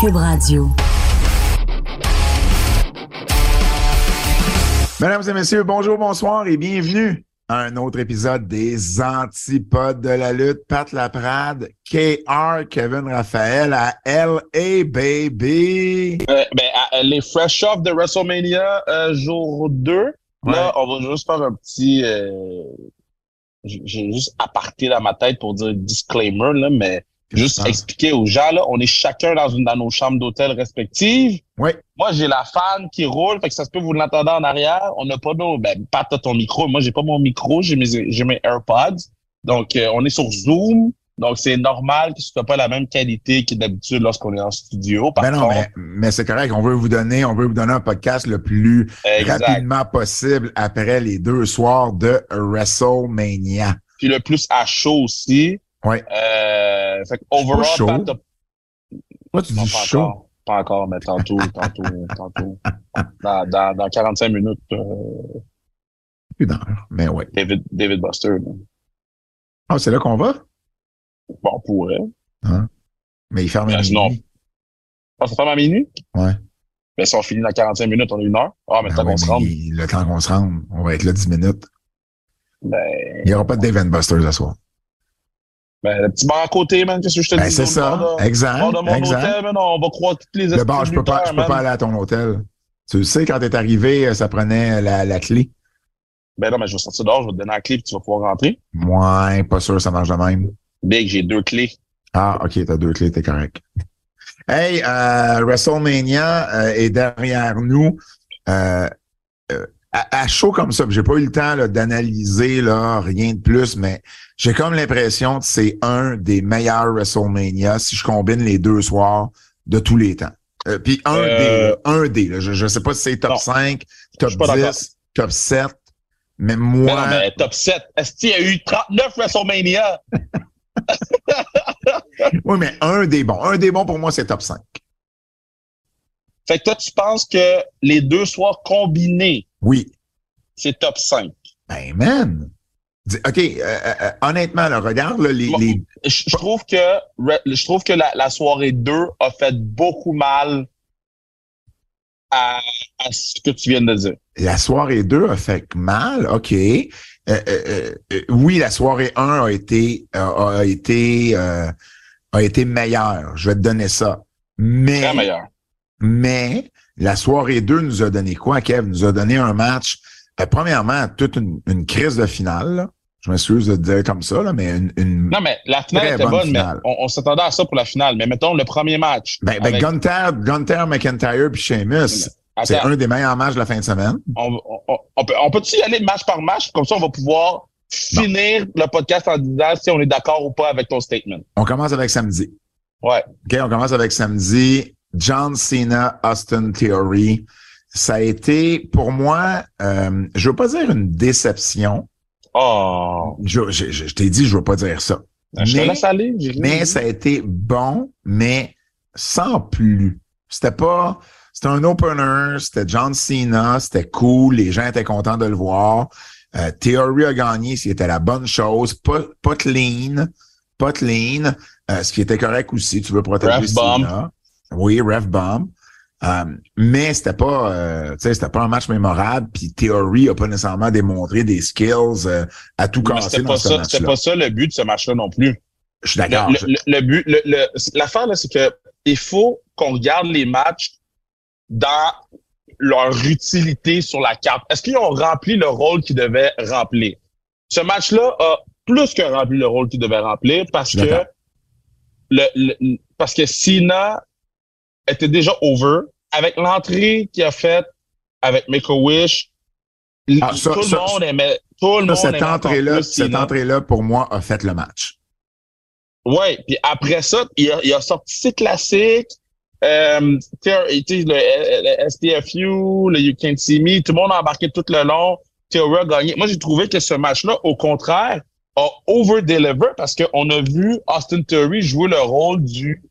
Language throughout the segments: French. Cube Radio. Mesdames et messieurs, bonjour, bonsoir et bienvenue à un autre épisode des Antipodes de la lutte. Pat Laprade, KR, Kevin Raphaël à LA, baby. Les Fresh Off de WrestleMania, jour 2. Ouais. Là, on va juste faire un petit... J'ai juste aparté dans ma tête pour dire disclaimer, là, mais juste expliquer aux gens, là, on est chacun dans nos chambres d'hôtel respectives. Oui. Moi, j'ai la fan qui roule, fait que ça se peut vous l'entendez en arrière. On n'a pas nos... Ben, Pat, t'as ton micro. Moi, j'ai pas mon micro, j'ai mes AirPods. Donc, on est sur Zoom. Donc, c'est normal que ce soit pas la même qualité que d'habitude lorsqu'on est en studio. Mais c'est correct. On veut vous donner un podcast le plus rapidement possible après les deux soirs de WrestleMania. Puis le plus à chaud aussi. Ouais. Fait que overall, chaud. Moi, tu dis chaud. Pas encore, mais tantôt. Dans 45 minutes. Une heure, mais ouais. David Buster. Ah, c'est là qu'on va? Bon, on pourrait. Hein? Mais il ferme à minuit. Ah, ça ferme à minuit? Ouais. Mais si on finit dans 45 minutes, on a une heure. Ah, mais le temps qu'on se rende, on va être là 10 minutes. Ben, il n'y aura pas de Dave and Buster ce soir. Ben, le petit bar à côté, man, qu'est-ce que je te dis? C'est ça, exact. Hôtel, man, on va croire toutes les esprits. Le bar, je peux pas aller à ton hôtel. Tu sais, quand t'es arrivé, ça prenait la clé. Ben non, mais je vais sortir dehors, je vais te donner la clé puis tu vas pouvoir rentrer. Ouais, pas sûr, ça marche de même. Big, j'ai 2 clés. Ah, OK, t'as 2 clés, t'es correct. Hey, WrestleMania est derrière nous. À chaud comme ça, j'ai pas eu le temps là, d'analyser là, rien de plus, mais j'ai comme l'impression que c'est un des meilleurs WrestleMania si je combine les deux soirs de tous les temps. Puis un des là, je sais pas si c'est top 5, top 10, top 7, mais moi... Mais non, mais top 7, est-ce qu'il y a eu 39 WrestleMania? Oui, mais un des bons. Un des bons pour moi, c'est top 5. Fait que toi, tu penses que les deux soirs combinés, oui, c'est top 5. Ben, man! OK, honnêtement, là, regarde là, les... Je trouve que la soirée 2 a fait beaucoup mal à ce que tu viens de dire. La soirée 2 a fait mal, OK. Oui, la soirée 1 a été meilleure. Je vais te donner ça. Très meilleure. Mais la soirée 2 nous a donné quoi, Kev? Nous a donné un match, premièrement, toute une crise de finale. Là. Je m'excuse de te dire comme ça, là, mais une non, mais la finale était bonne, finale. Mais on s'attendait à ça pour la finale. Mais mettons, le premier match. Ben, Gunther, McIntyre puis Sheamus. Attends, c'est un des meilleurs matchs de la fin de semaine. On peut-tu y aller match par match? Comme ça, on va pouvoir finir le podcast en disant si on est d'accord ou pas avec ton statement. On commence avec samedi. Ouais. OK, on commence avec samedi. John Cena, Austin Theory. Ça a été, pour moi, je veux pas dire une déception. Oh. Je t'ai dit, je veux pas dire ça. Je te laisse aller. Mais ça a été bon, mais sans plus. C'était un opener, c'était John Cena, c'était cool, les gens étaient contents de le voir. Theory a gagné, c'était la bonne chose, pas clean, ce qui était correct aussi, tu veux protéger ref Cena. Bomb. Oui, ref bomb. Mais c'était pas un match mémorable, puis Theory a pas nécessairement démontré des skills à tout casser dans ce match-là. C'était pas ça le but de ce match-là non plus. Je suis d'accord. L'affaire, là, c'est que il faut qu'on regarde les matchs dans leur utilité sur la carte. Est-ce qu'ils ont rempli le rôle qu'ils devaient remplir? Ce match-là a plus que rempli le rôle qu'ils devaient remplir parce que Cena était déjà over avec l'entrée qu'il a faite avec Make-A-Wish. Cette entrée-là, pour moi, a fait le match. Ouais. Puis après ça, il a sorti ses classiques. Le STFU, le You Can't See Me, tout le monde a embarqué tout le long. Theory a gagné. Moi, j'ai trouvé que ce match-là, au contraire, a over-deliver parce qu'on a vu Austin Theory jouer le rôle du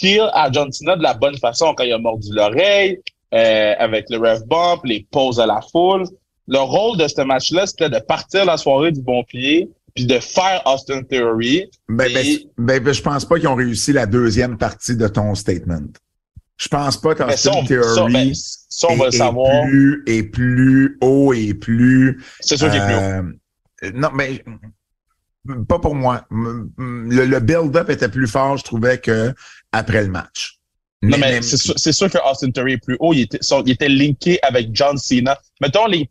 heel à John Cena de la bonne façon quand il a mordu l'oreille, avec le ref bump, les pauses à la foule. Le rôle de ce match-là, c'était de partir la soirée du bon pied puis de faire Austin Theory. Je pense pas qu'ils ont réussi la deuxième partie de ton statement. Je pense pas qu'Austin Theory est plus haut et plus... C'est sûr qu'il est plus haut. Non, mais... Pas pour moi. Le build-up était plus fort, je trouvais, qu'après le match. Non, mais c'est sûr que Austin Theory est plus haut. Il était linké avec John Cena. Mettons, les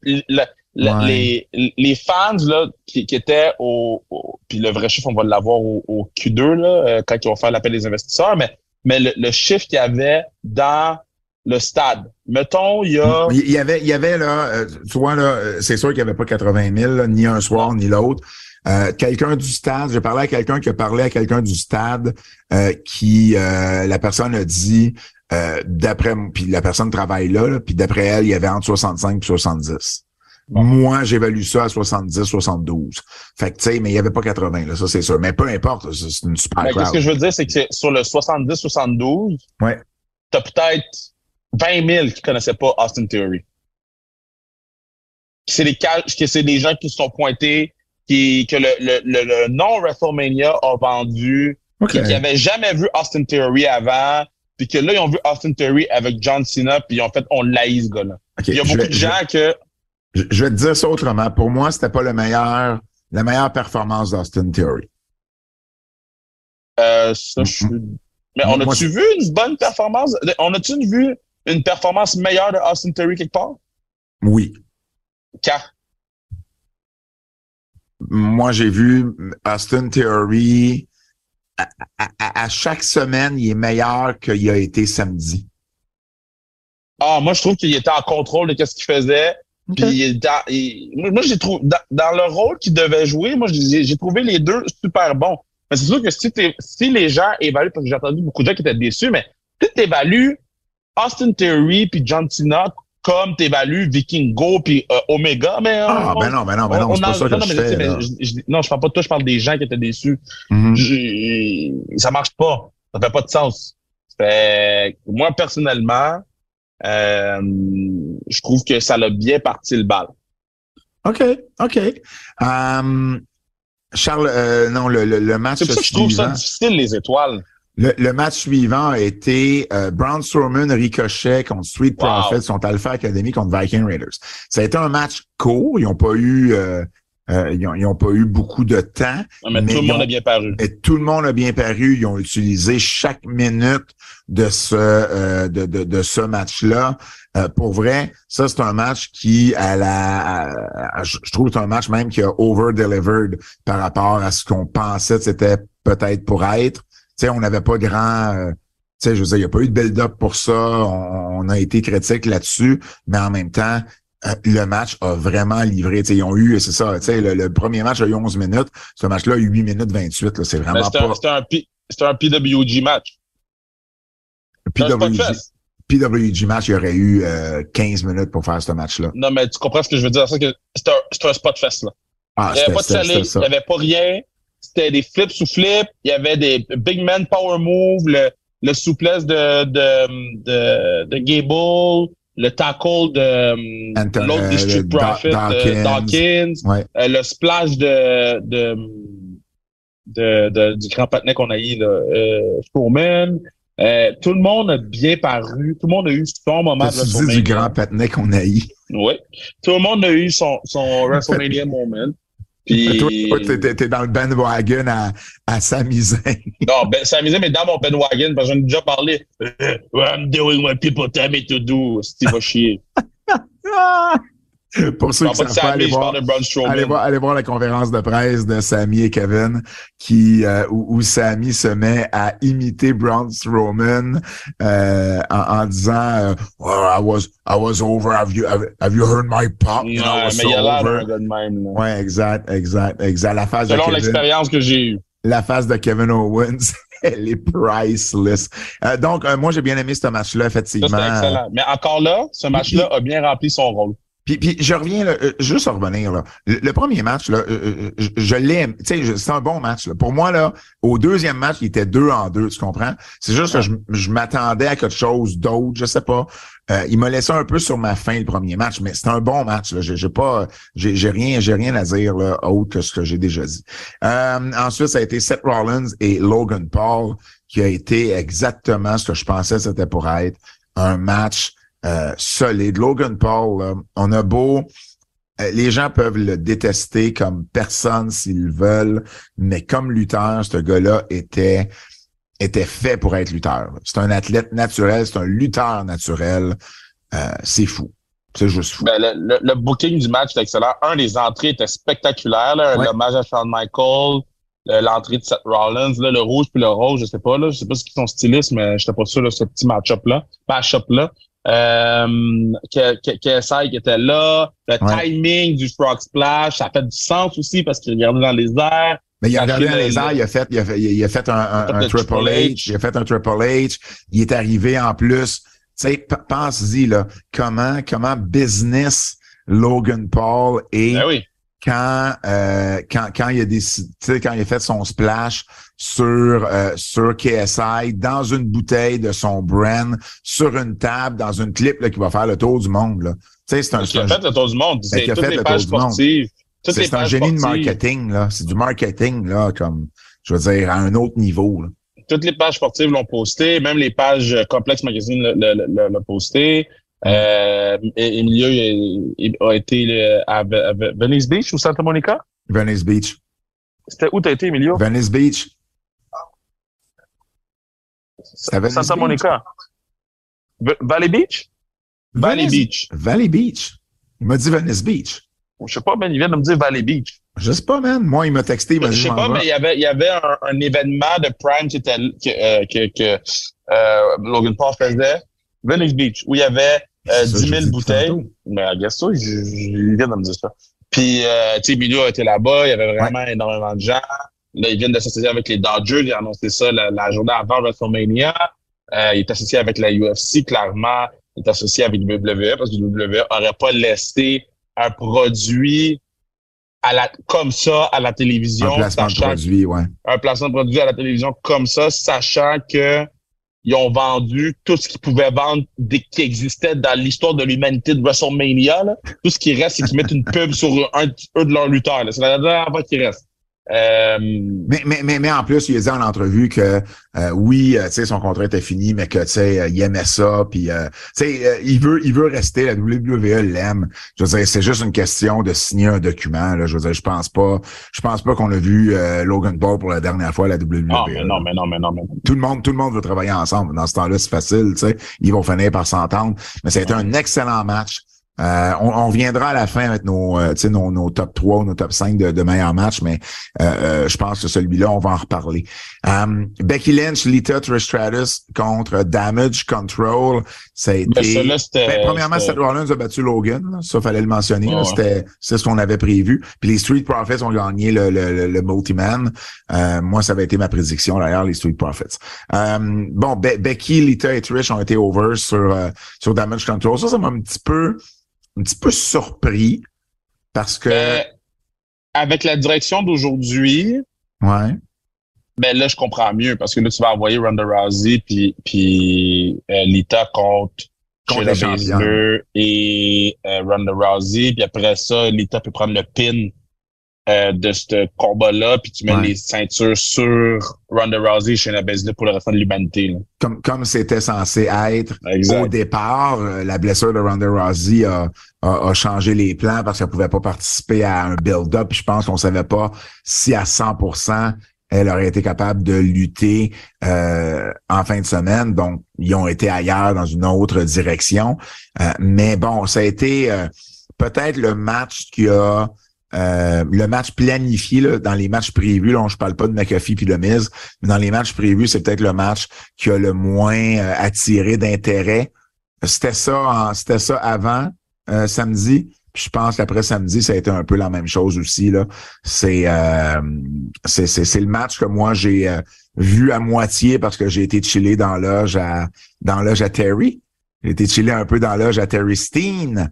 fans là qui étaient au... Puis le vrai chiffre, on va l'avoir au Q2, là, quand ils vont faire l'appel des investisseurs, mais le chiffre qu'il y avait dans le stade. Mettons, il y a... Il y avait là... tu vois, là, c'est sûr qu'il n'y avait pas 80 000, là, ni un soir, ni l'autre. Quelqu'un du stade, j'ai parlé à quelqu'un qui a parlé à quelqu'un du stade, la personne a dit, d'après, puis la personne travaille là, puis d'après elle, il y avait entre 65 et 70. Bon. Moi, j'évalue ça à 70, 72. Fait que, tu sais, mais il n'y avait pas 80, là, ça, c'est sûr. Mais peu importe, c'est une super crowd. Ce que je veux dire, c'est que sur le 70, 72, ouais, t'as peut-être 20 000 qui connaissaient pas Austin Theory. C'est des gens qui se sont pointés, que le non WrestleMania a vendu, okay, qu'ils n'avaient jamais vu Austin Theory avant, puis que là ils ont vu Austin Theory avec John Cena, puis en fait on l'a eu ce gars-là. Okay, il y a beaucoup de gens que... Je vais te dire ça autrement. Pour moi, c'était pas la meilleure performance d'Austin Theory. Mais on a-tu vu une bonne performance? On a-tu vu une performance meilleure de Austin Theory quelque part? Oui. Quand? Moi, j'ai vu Austin Theory à chaque semaine, il est meilleur qu'il a été samedi. Ah, moi, je trouve qu'il était en contrôle de ce qu'il faisait. Okay. Puis moi, j'ai trouvé dans le rôle qu'il devait jouer, moi, j'ai trouvé les deux super bons. Mais c'est sûr que si les gens évaluent, parce que j'ai entendu beaucoup de gens qui étaient déçus, mais si tu évalues Austin Theory puis John Cena comme t'évalues Vikingo puis Omega, mais... non, c'est pas ça que je fais. Non, je parle pas de toi, je parle des gens qui étaient déçus. Mm-hmm. Ça marche pas. Ça fait pas de sens. Fait, moi, personnellement, je trouve que ça l'a bien parti le bal. OK. Charles, non, le match suivant... C'est pour ça que je trouve ça difficile, les étoiles. Le match suivant a été Braun Strowman, Ricochet contre Street Profits, sont Alpha Academy contre Viking Raiders. Ça a été un match court, ils n'ont pas eu ils ont pas eu beaucoup de temps. Mais tout le monde a bien paru. Tout le monde a bien paru, ils ont utilisé chaque minute de ce match-là. Pour vrai, ça c'est un match qui je trouve que c'est un match même qui a over-delivered par rapport à ce qu'on pensait que c'était peut-être pour être. Tu sais, on n'avait pas grand... tu sais, je veux dire, il n'y a pas eu de build-up pour ça. On a été critique là-dessus. Mais en même temps, le match a vraiment livré. Tu sais, ils ont eu... C'est ça, tu sais, le premier match a eu 11 minutes. Ce match-là a eu 8 minutes 28. Là, c'est vraiment pas... C'était un PWG match. PWG match, il y aurait eu 15 minutes pour faire ce match-là. Non, mais tu comprends ce que je veux dire. C'était un spot fest, là. Il n'y avait pas de salé, il n'y avait pas rien. C'était des flips sous flips, il y avait des big man power move, le souplesse de Gable, le tackle de l'autre des Street Profits, Dawkins, ouais, le splash du grand patinet qu'on a eu, Strowman. Tout le monde a bien paru, tout le monde a eu son moment. Tu dis du grand patinet qu'on a eu. Oui, tout le monde a eu son WrestleMania moment. Puis... Toi, t'es dans le bandwagon à Sami Zayn. Non, ben, Sami Zayn est dans mon bandwagon parce que j'en ai déjà parlé. I'm doing what people tell me to do. Steve va chier. Pour ceux qui savent pas, allez voir la conférence de presse de Sami et Kevin où Sami se met à imiter Braun Strowman en disant well, I was over, have you heard my pop? You know, mais il y a l'air de même. Là. Ouais, exact. La phase selon l'expérience que j'ai eue. La phase de Kevin Owens, elle est priceless. Donc moi j'ai bien aimé ce match-là effectivement. Ça, c'était excellent. Mais encore là, ce match-là a bien rempli son rôle. Puis je reviens, là, juste à revenir, là. Le premier match, là, je l'aime. Tu sais, c'est un bon match. Là. Pour moi, là, au deuxième match, il était 2-2, tu comprends? C'est juste que je m'attendais à quelque chose d'autre, je sais pas. Il m'a laissé un peu sur ma faim le premier match, mais c'est un bon match. Là. J'ai rien à dire là, autre que ce que j'ai déjà dit. Ensuite, ça a été Seth Rollins et Logan Paul, qui a été exactement ce que je pensais que c'était pour être. Un match solide. Logan Paul, là, on a beau... les gens peuvent le détester comme personne s'ils veulent, mais comme lutteur, ce gars-là était fait pour être lutteur. C'est un athlète naturel, c'est un lutteur naturel. C'est fou. C'est juste fou. Ben, le booking du match était excellent. Un, les entrées étaient spectaculaires. Là. Ouais. L'hommage à Shawn Michaels, l'entrée de Seth Rollins, là, le rouge puis le rose, je sais pas. Là, je sais pas ce qu'ils sont stylistes, mais j'étais pas sûr de ce petit match-up-là. KSI qui était là. Le timing du Frog Splash, ça a fait du sens aussi parce qu'il regardait dans les airs. Mais il a regardé dans les airs, il a fait un Triple H, il a fait un Triple H, il est arrivé en plus. Tu sais, pense-y, là, comment business Logan Paul est quand il a décidé, tu sais, quand il a fait son splash sur KSI, dans une bouteille de son brand, sur une table, dans une clip, là, qui va faire le tour du monde, là. Tu sais, c'est un fait le tour du monde. C'est toutes les pages sportives. C'est un génie de marketing, là. C'est du marketing, là, comme, je veux dire, à un autre niveau, là. Toutes les pages sportives l'ont posté, même les pages Complex Magazine l'ont posté. Emilio a été à Venice Beach ou Santa Monica? Venice Beach. C'était où t'as été, Emilio? Venice Beach. Venice Santa Beach? Monica. Valley Beach? Valley Beach. Valley Beach. Il m'a dit Venice Beach. Je sais pas, man, il vient de me dire Valley Beach. Je sais pas, man. Moi, il m'a texté. Je sais pas, mais il y avait un événement de Prime qui était, que Logan Paul faisait. Venice Beach, où il y avait 10 000 bouteilles. Mais à Gaston, il vient de me dire ça. Puis, tu sais, Emilio était là-bas. Il y avait vraiment énormément de gens. Là, ils viennent de s'associer avec les Dodgers. Ils ont annoncé ça la journée avant WrestleMania. Il est associé avec la UFC, clairement. Il est associé avec WWE, parce que WWE n'aurait pas laissé un produit comme ça à la télévision. Un placement de produit, ouais. Un placement de produit à la télévision comme ça, sachant que ils ont vendu tout ce qu'ils pouvaient vendre qui existait dans l'histoire de l'humanité de WrestleMania. Là. Tout ce qui reste, c'est qu'ils mettent une pub sur un de leurs lutteurs. Là. C'est la dernière fois qui reste. Mais en plus, il a dit en entrevue que tu sais, son contrat était fini, mais que tu sais, il aimait ça, puis tu sais, il veut rester, la WWE l'aime. Je veux dire, c'est juste une question de signer un document. Là, je veux dire, je pense pas qu'on a vu Logan Paul pour la dernière fois à la WWE. Non, mais non. Tout le monde veut travailler ensemble. Dans ce temps-là, c'est facile, tu sais. Ils vont finir par s'entendre. Mais ça a été un excellent match. On reviendra à la fin avec nos top 3 ou nos top 5 de meilleurs matchs, mais je pense que celui-là, on va en reparler. Becky Lynch, Lita, Trish Stratus contre Damage Control. Ça a été... Premièrement, Seth Rollins a battu Logan. Là. Ça, fallait le mentionner. Oh, là, c'est ce qu'on avait prévu. Puis les Street Profits ont gagné le multi-man. Moi, ça avait été ma prédiction, d'ailleurs, les Street Profits. Becky, Lita et Trish ont été over sur Damage Control. Ça m'a un petit peu surpris parce que avec la direction d'aujourd'hui, ben là je comprends mieux parce que là tu vas envoyer Ronda Rousey puis Lita contre les champions et Ronda Rousey, puis après ça Lita peut prendre le pin de ce combat-là, puis tu mets les ceintures sur Ronda Rousey et Shayna Baszler pour le restant de l'humanité. Là. Comme c'était censé être. Exact. Au départ, la blessure de Ronda Rousey a changé les plans parce qu'elle pouvait pas participer à un build-up. Puis je pense qu'on savait pas si à 100% elle aurait été capable de lutter en fin de semaine. Donc, ils ont été ailleurs dans une autre direction. Mais bon, ça a été peut-être le match qui a... le match planifié, là, dans les matchs prévus, là, je parle pas de McAfee puis de Miz, mais dans les matchs prévus, c'est peut-être le match qui a le moins attiré d'intérêt. C'était ça avant samedi. Puis je pense qu'après samedi, ça a été un peu la même chose aussi, là. C'est le match que moi j'ai vu à moitié parce que j'ai été chillé dans la loge à Terry. J'ai été chillé un peu dans la loge à Terry Steen.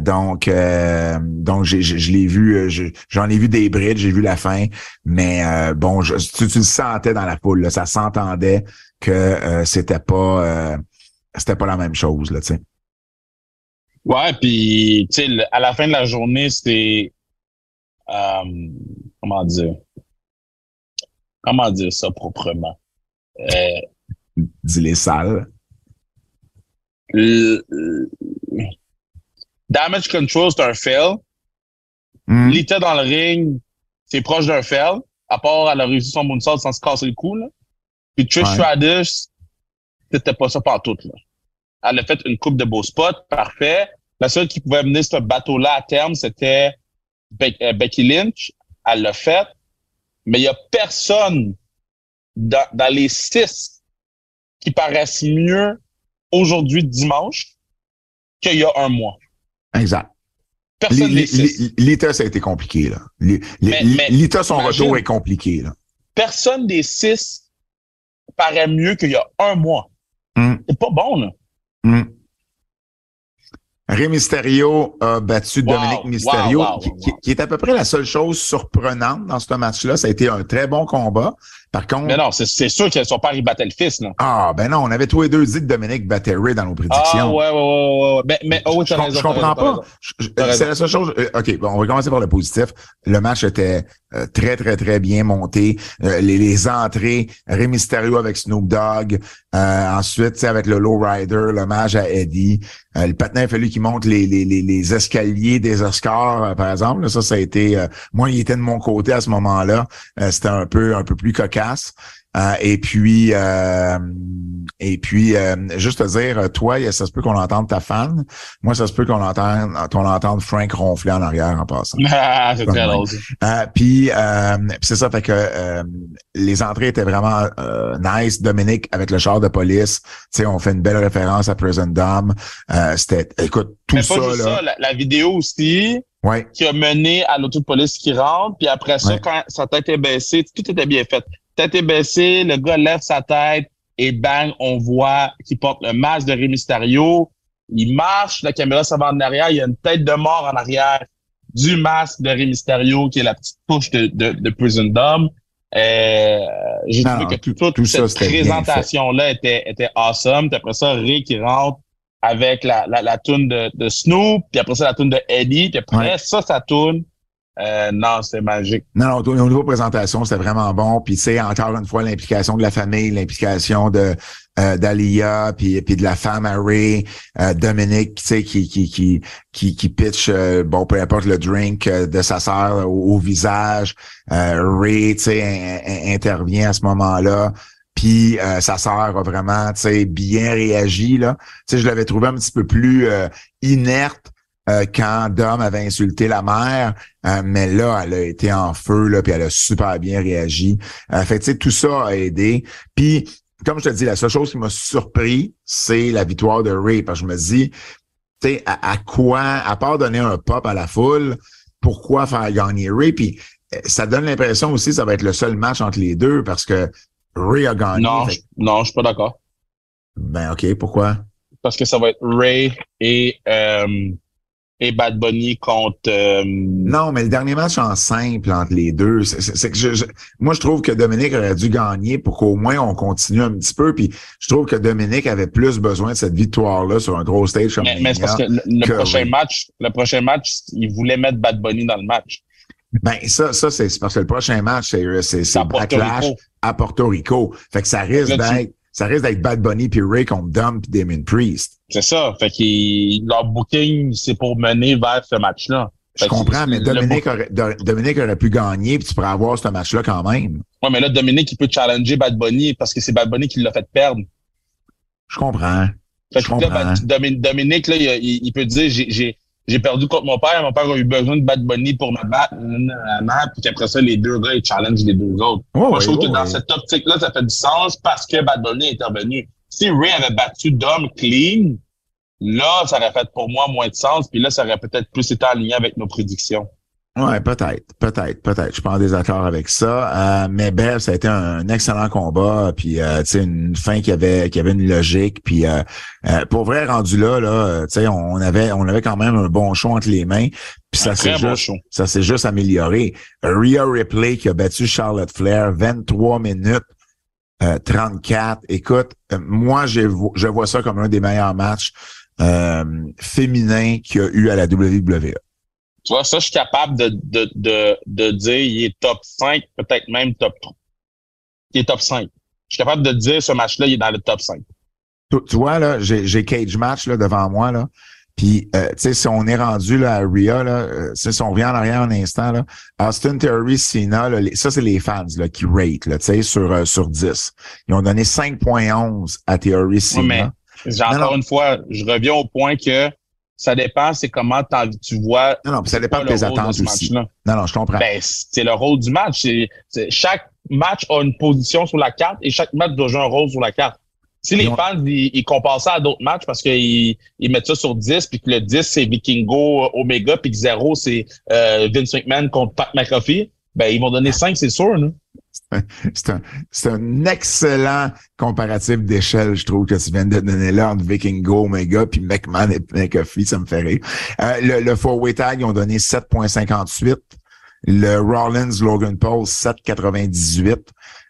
Donc je l'ai vu, j'en ai vu des brides, j'ai vu la fin, mais bon, tu le sentais dans la foule, là, ça s'entendait que c'était pas la même chose, là, tu sais. Ouais, puis tu sais, à la fin de la journée, c'était comment dire ça proprement. Dis les salles. Damage Control, c'est un fail. Lita dans le ring, c'est proche d'un fail. À part, elle a réussi son moonsault sans se casser le cou, là. Puis Trish Stratus, c'était pas ça partout, là. Elle a fait une coupe de beaux spots, parfait. La seule qui pouvait mener ce bateau-là à terme, c'était Becky Lynch. Elle l'a fait. Mais il y a personne dans les six qui paraissent mieux aujourd'hui, dimanche, qu'il y a un mois. Exact. Personne des six. Lita, ça a été compliqué, là. Lita, son retour est compliqué, là. Personne des six paraît mieux qu'il y a un mois. C'est pas bon, là. Rey Mysterio a battu Dominik Mysterio, qui est à peu près la seule chose surprenante dans ce match-là. Ça a été un très bon combat. Par contre... Mais non, c'est sûr que son père, il battait le fils, là. Ah, ben non, on avait tous les deux dit que Dominik battait Rey dans nos prédictions. Ah, ouais. Je comprends pas. C'est la seule chose... OK, bon, on va commencer par le positif. Le match était très, très, très bien monté. Les entrées, Rey Mysterio avec Snoop Dogg. Ensuite, tu sais, avec le Lowrider, l'hommage à Eddie. Le patin fallu qui monte les escaliers des Oscars, par exemple. Là, ça a été... moi, il était de mon côté à ce moment-là. C'était un peu plus cocasse. Et puis, juste te dire, toi, ça se peut qu'on entende ta fan. Moi, ça se peut qu'on entende Frank ronfler en arrière en passant. C'est très drôle. Puis c'est ça, fait que les entrées étaient vraiment nice. Dominik avec le char de police, tu sais, on fait une belle référence à Prison Dom. C'était, écoute, tout ça, là. Ça, la vidéo aussi. Ouais. Qui a mené à l'auto de police qui rentre, puis après ça, quand sa tête est baissée, tout était bien fait. Tête est baissée, le gars lève sa tête et bang, on voit qu'il porte le masque de Rey Mysterio. Il marche, la caméra s'en va en arrière, il y a une tête de mort en arrière du masque de Rey Mysterio qui est la petite touche de Prison Dom. J'ai trouvé que toute cette présentation-là était awesome. Puis après ça, Rey qui rentre avec la toune de Snoop, puis après ça, la toune de Eddie, puis après ça tourne. Non, c'est magique. Non, au niveau présentation, c'était vraiment bon. Puis tu sais, encore une fois, l'implication de la famille, l'implication de d'Aliyah, puis de la femme à Rey, Dominik, tu sais, qui pitch, bon, peu importe le drink de sa sœur au visage. Rey, tu sais, intervient à ce moment-là. Puis sa sœur a vraiment, tu sais, bien réagi, là. Tu sais, je l'avais trouvé un petit peu plus inerte. Quand Dom avait insulté la mère, mais là, elle a été en feu, là, puis elle a super bien réagi. Fait que, tu sais, tout ça a aidé. Puis, comme je te dis, la seule chose qui m'a surpris, c'est la victoire de Rey, parce que je me dis, tu sais, à quoi, à part donner un pop à la foule, pourquoi faire gagner Rey? Puis, ça donne l'impression aussi que ça va être le seul match entre les deux, parce que Rey a gagné. Non, je suis pas d'accord. Ben, OK, pourquoi? Parce que ça va être Rey et Bad Bunny contre... Non, mais le dernier match en simple entre les deux, c'est que moi, je trouve que Dominik aurait dû gagner pour qu'au moins on continue un petit peu, puis je trouve que Dominik avait plus besoin de cette victoire-là sur un gros stage comme Mania. Mais c'est parce que le prochain match, il voulait mettre Bad Bunny dans le match. Ben ça c'est parce que le prochain match, c'est Backlash à Porto Rico. Fait que ça risque d'être... Ça risque d'être Bad Bunny puis Rey contre Dom puis Damien Priest. C'est ça. Fait que leur booking, c'est pour mener vers ce match-là. Je comprends, mais Dominik aurait pu gagner puis tu pourrais avoir ce match-là quand même. Ouais, mais là, Dominik, il peut challenger Bad Bunny parce que c'est Bad Bunny qui l'a fait perdre. Je comprends. Fait que là, Dominik, là, il peut dire, j'ai perdu contre mon père a eu besoin de Bad Bunny pour me battre, puis qu'après ça, les deux gars, ils challengent les deux autres. Moi, je trouve que dans cette optique-là, ça fait du sens parce que Bad Bunny est intervenu. Si Rey avait battu Dom clean, là, ça aurait fait pour moi moins de sens, puis là, ça aurait peut-être plus été aligné avec nos prédictions. Ouais, peut-être. Je suis pas en désaccord avec ça. Mais bref, ça a été un excellent combat. Puis, tu sais, une fin qui avait une logique. Puis, pour vrai, rendu là, tu sais, on avait quand même un bon show entre les mains. Puis ça s'est juste amélioré. Rhea Ripley qui a battu Charlotte Flair 23 minutes. 34. Écoute, moi, je vois ça comme un des meilleurs matchs féminins qu'il y a eu à la WWE. Tu vois, ça, je suis capable de dire il est top 5, peut-être même top 3. Il est top 5. Je suis capable de dire ce match-là, il est dans le top 5. Tu vois, là, j'ai cage match là, devant moi, là. Puis, tu sais, si on est rendu là, à Rhea, là, si on revient en arrière un instant, là, Austin Theory, Cena, là, ça, c'est les fans là, qui rate, tu sais, sur 10. Ils ont donné 5.11 à Theory, Cena. Oui, mais encore une fois, je reviens au point que ça dépend, c'est comment tu vois. Non, ça dépend de tes attentes aussi. Non, je comprends. Ben, c'est le rôle du match. C'est, chaque match a une position sur la carte et chaque match doit jouer un rôle sur la carte. Si les fans, ils comparent ça à d'autres matchs parce qu'ils mettent ça sur 10, puis que le 10, c'est Vikingo, Omega, puis que 0, c'est Vince McMahon contre Pat McAfee, ben ils vont donner 5, c'est sûr. Là. C'est un excellent comparatif d'échelle, je trouve, que tu viens de donner là entre Vikingo, Omega, puis McMahon et McAfee, ça me fait rire. Le four-way tag, ils ont donné 7.58. Le Rollins, Logan Paul, 7.98.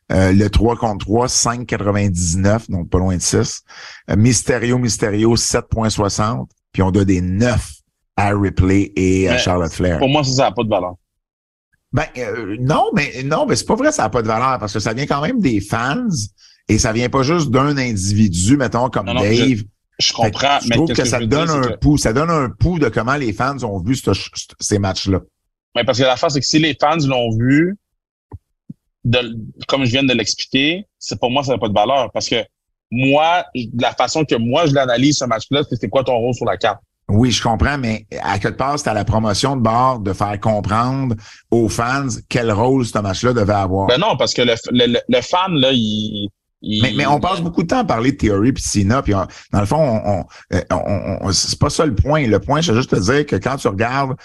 Le 3 contre 3, 5.99, donc pas loin de 6. Mysterio, 7.60. Puis on donne des 9 à Ripley et à Charlotte Flair. Pour moi, ça n'a pas de valeur. Ben non, mais c'est pas vrai, ça n'a pas de valeur parce que ça vient quand même des fans et ça vient pas juste d'un individu, mettons, comme Dave. Je comprends, mais je trouve que ça donne un pouls. Ça donne un pouls de comment les fans ont vu ces matchs-là. Mais parce que la face, c'est que si les fans l'ont vu, comme je viens de l'expliquer, c'est pour moi, ça n'a pas de valeur. Parce que moi, la façon que moi, je l'analyse ce match-là, c'est quoi ton rôle sur la carte? Oui, je comprends, mais à quelque part, c'est à la promotion de bord de faire comprendre aux fans quel rôle ce match-là devait avoir. Ben non, parce que le fan, là, Mais on passe beaucoup de temps à parler de Theory puis Cena, puis dans le fond, on c'est pas ça le point. Le point, c'est juste de dire que quand tu regardes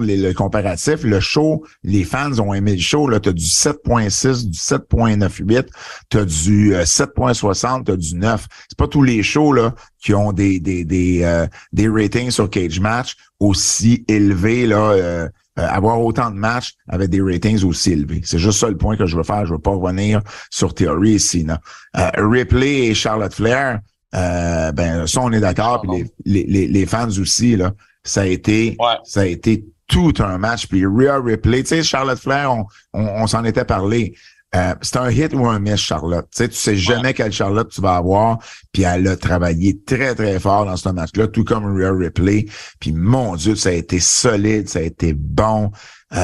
le comparatif, le show, les fans ont aimé le show. Là, t'as du 7.6, du 7.98, t'as du 7.60, t'as du 9. C'est pas tous les shows là qui ont des ratings sur Cage Match aussi élevés là. Avoir autant de matchs avec des ratings aussi élevés. C'est juste ça le point que je veux faire. Je veux pas revenir sur Theory et Cena. Ripley et Charlotte Flair, ben ça on est d'accord. Puis les fans aussi là, ça a été tout un match. Puis Rhea Ripley, tu sais Charlotte Flair, on s'en était parlé. C'est un hit ou un miss, Charlotte. Tu sais jamais quelle Charlotte tu vas avoir. Puis elle a travaillé très, très fort dans ce match-là, tout comme Rhea Ripley. Puis mon Dieu, ça a été solide, ça a été bon. Tu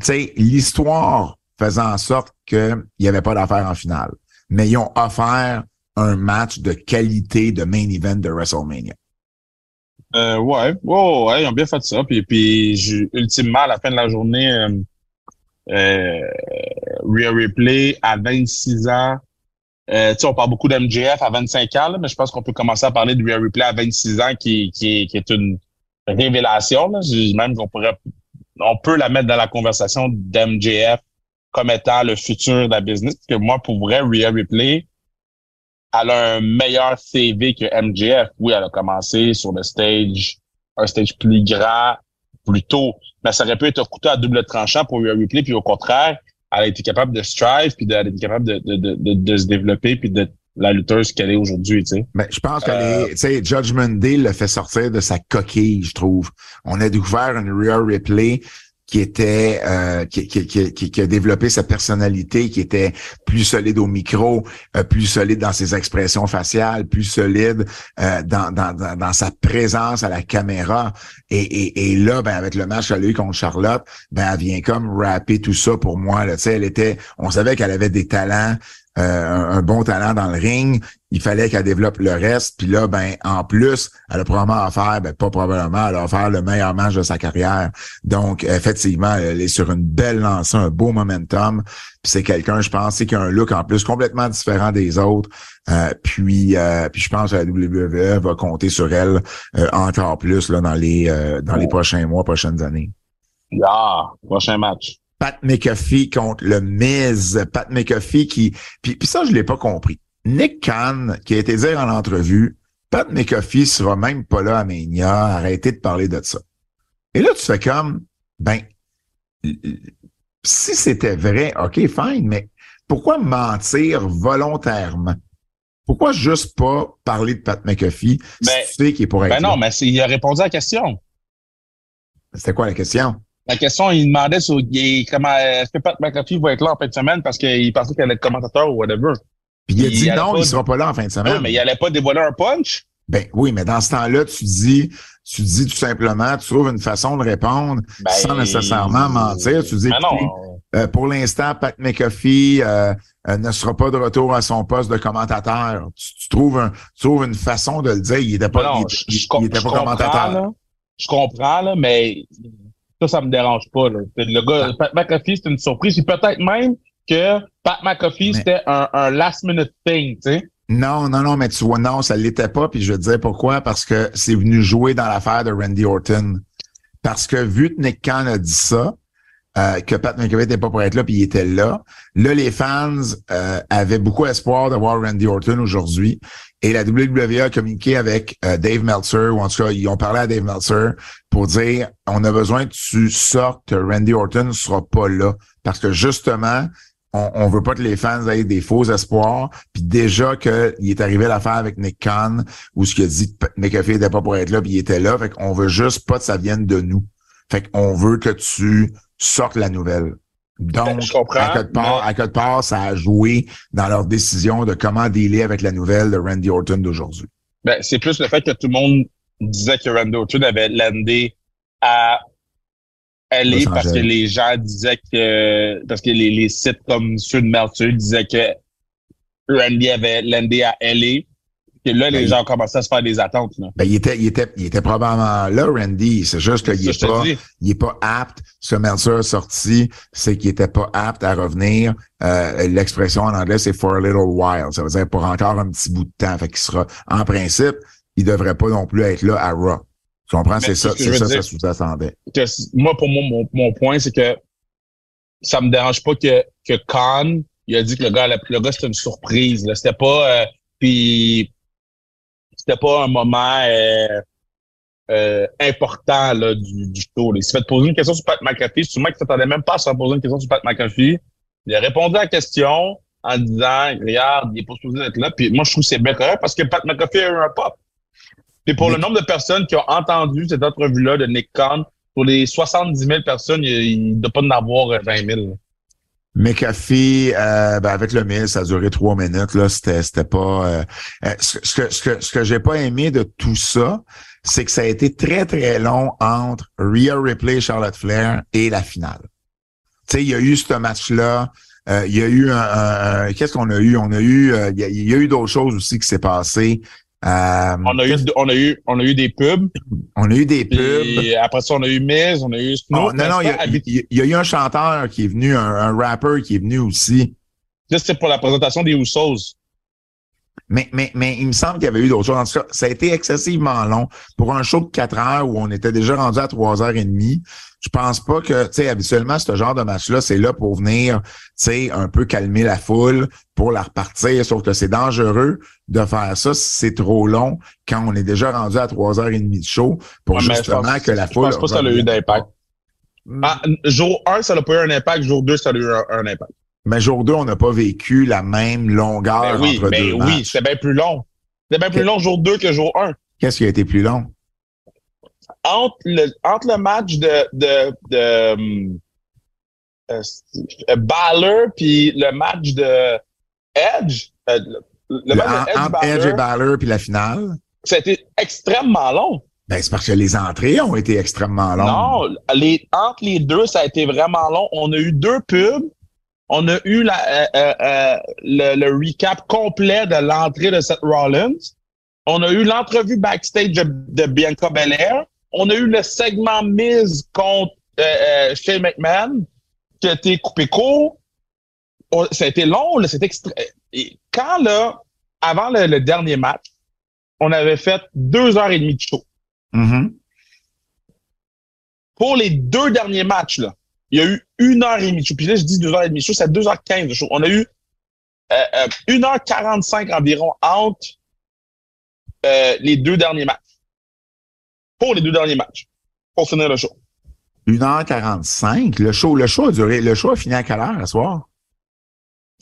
sais, l'histoire faisant en sorte qu'il n'y avait pas d'affaire en finale. Mais ils ont offert un match de qualité de main event de WrestleMania. Ouais, ils ont bien fait ça. Puis ultimement, à la fin de la journée... Rhea Ripley à 26 ans. Tu sais, on parle beaucoup d'MJF à 25 ans, là, mais je pense qu'on peut commencer à parler de Rhea Ripley à 26 ans qui est une révélation. Là. Même qu'on pourrait, on peut la mettre dans la conversation d'MJF comme étant le futur de la business. Parce que moi, pour vrai, Rhea Ripley, elle a un meilleur CV que MJF. Oui, elle a commencé sur le stage, un stage plus grand, plus tôt. Mais ça aurait pu être un couteau à double tranchant pour Rhea Ripley, puis au contraire, elle a été capable de strive, puis elle a été capable de se développer, puis de la lutteuse qu'elle est aujourd'hui, tu sais. Ben, je pense que tu sais, Judgment Day le fait sortir de sa coquille, je trouve. On a découvert une Rhea Ripley qui était qui a développé sa personnalité, qui était plus solide au micro, plus solide dans ses expressions faciales, plus solide dans sa présence à la caméra. Et là, ben avec le match qu'elle a eu contre Charlotte, ben elle vient comme rapper tout ça pour moi. Tu sais, elle était, on savait qu'elle avait des talents. Un bon talent dans le ring, il fallait qu'elle développe le reste, puis là, ben en plus, elle a probablement offert, ben pas probablement, elle a offert le meilleur match de sa carrière. Donc, effectivement, elle est sur une belle lancée, un beau momentum, puis c'est quelqu'un, je pense, qui a un look en plus complètement différent des autres, puis je pense que la WWE va compter sur elle encore plus là dans les prochains mois, prochaines années. Ah, prochain match. Pat McAfee contre le Miz. Pat McAfee qui... Puis ça, je l'ai pas compris. Nick Khan, qui a été dire en entrevue, Pat McAfee sera même pas là à Mania, arrêtez de parler de ça. Et là, tu fais comme, ben, si c'était vrai, OK, fine, mais pourquoi mentir volontairement? Pourquoi juste pas parler de Pat McAfee si tu sais qu'il pourrait être là? Non, mais il a répondu à la question. C'était quoi la question? La question, il demandait sur comment est-ce que Pat McAfee va être là en fin de semaine parce qu'il pensait qu'il allait être commentateur ou whatever. Puis il a dit non, il sera pas là en fin de semaine. Oui, mais il allait pas dévoiler un punch. Ben oui, mais dans ce temps-là, tu dis tout simplement, tu trouves une façon de répondre sans nécessairement mentir. Tu dis, pour l'instant, Pat McAfee ne sera pas de retour à son poste de commentateur. Tu trouves une façon de le dire. Il n'était pas, il était pas commentateur. Là, je comprends, là, mais ça me dérange pas. Là. Le gars, Pat McAfee, c'était une surprise. Et peut-être même que Pat McAfee, c'était un last-minute thing, tu sais. Non, mais tu vois, non, ça l'était pas, puis je vais te dire pourquoi, parce que c'est venu jouer dans l'affaire de Randy Orton. Parce que vu que Nick Khan a dit ça, que Pat McAfee était pas pour être là, puis il était là, les fans avaient beaucoup espoir de voir Randy Orton aujourd'hui, et la WWE a communiqué avec Dave Meltzer, ou en tout cas, ils ont parlé à Dave Meltzer pour dire, on a besoin que tu sortes, Randy Orton ne sera pas là, parce que justement... On veut pas que les fans aient des faux espoirs. Puis déjà que il est arrivé l'affaire avec Nick Khan, où ce qu'il a dit McAfee n'était pas pour être là, puis il était là. Fait qu'on veut juste pas que ça vienne de nous. Fait qu'on veut que tu sortes la nouvelle. Donc, à quelque part, ça a joué dans leur décision de comment dealer avec la nouvelle de Randy Orton d'aujourd'hui. Ben, c'est plus le fait que tout le monde disait que Randy Orton avait landé à... parce que les gens disaient que... Parce que les sites comme ceux de Meltzer disaient que Randy avait landé à LA. Et là, les gens commençaient à se faire des attentes. Là. Ben, il était probablement là, Randy. C'est juste qu'il n'est pas apte. Ce que Meltzer a sorti, c'est qu'il n'était pas apte à revenir. L'expression en anglais, c'est « for a little while ». Ça veut dire « pour encore un petit bout de temps ». Fait qu'il sera... En principe, il ne devrait pas non plus être là à Raw. Tu comprends? C'est ça sous-attendait. Moi, pour moi, mon point, c'est que ça me dérange pas que Khan, il a dit que le gars, c'était une surprise. Là. C'était pas un moment important là, du show. Là. Il s'est fait poser une question sur Pat McAfee. C'est un mec qui s'attendait même pas à se faire poser une question sur Pat McAfee. Il a répondu à la question en disant, regarde, il est pas supposé d'être là. Puis moi, je trouve que c'est bien correct parce que Pat McAfee a eu un pop. Et pour le nombre de personnes qui ont entendu cette entrevue-là de Nick Khan, pour les 70 000 personnes, il ne doit pas en avoir 20 000. McAfee, avec le Miz, ça a duré 3 minutes. Là, c'était pas. Ce que j'ai pas aimé de tout ça, c'est que ça a été très très long entre Rhea Ripley, Charlotte Flair et la finale. Tu sais, il y a eu ce match-là. Il y a eu un qu'est-ce qu'on a eu? Il y a eu d'autres choses aussi qui s'est passé. On a eu des pubs. On a eu des pubs. Et après ça, on a eu Miz, on a eu Snoop. Non, il y a eu un chanteur qui est venu, un rapper qui est venu aussi. Ça, c'est pour la présentation des Usos. Mais il me semble qu'il y avait eu d'autres choses. En tout cas, ça a été excessivement long. Pour un show de 4 heures où on était déjà rendu à 3h30, je pense pas que, tu sais, habituellement, ce genre de match-là, c'est là pour venir, tu sais, un peu calmer la foule pour la repartir. Sauf que c'est dangereux de faire ça si c'est trop long quand on est déjà rendu à 3h30 de show pour justement que la foule... Je pense pas que ça a eu d'impact. Ah, jour 1, ça n'a pas eu un impact. Jour 2, ça a eu un impact. Mais jour 2, on n'a pas vécu la même longueur entre deux matchs. Oui, c'était bien plus long. C'était bien plus long jour 2 que jour 1. Qu'est-ce qui a été plus long? Entre le match de Balor puis le match de Edge. Entre Edge et Balor puis la finale. Ça a été extrêmement long. Ben, c'est parce que les entrées ont été extrêmement longues. Non, entre les deux, ça a été vraiment long. On a eu 2 pubs. On a eu le recap complet de l'entrée de Seth Rollins. On a eu l'entrevue backstage de Bianca Belair. On a eu le segment Miz contre Shane McMahon qui a été coupé court. Ça a été long. Là, et quand, là, avant le dernier match, on avait fait 2h30 de show. Mm-hmm. Pour les deux derniers matchs, là, il y a eu 1h30 de show. Puis là, je dis 2h30 de show, c'est 2h15 de show. On a eu 1h45 environ entre les deux derniers matchs. Pour les deux derniers matchs. Pour finir le show. 1h45? Le show a duré. Le show a fini à quelle heure ce soir?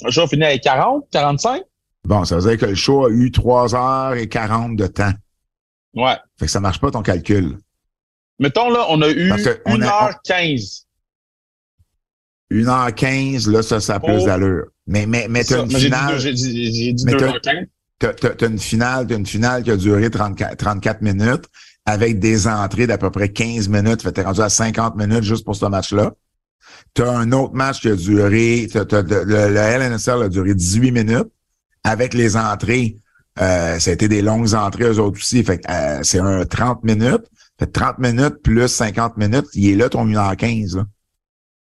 Le show a fini à 40, 45? Bon, ça veut dire que le show a eu 3h40 de temps. Ouais. Fait que ça marche pas ton calcul. Mettons, là, on a eu 1h15. 1h15, là, ça a plus d'allure. Mais t'as une finale. T'as une finale qui a duré 34 minutes avec des entrées d'à peu près 15 minutes. Fait que t'es rendu à 50 minutes juste pour ce match-là. T'as un autre match qui a duré. Le LNSL a duré 18 minutes avec les entrées. Ça a été des longues entrées, eux autres aussi. Fait que c'est un 30 minutes. Fait 30 minutes plus 50 minutes, il est là ton 1h15. Là.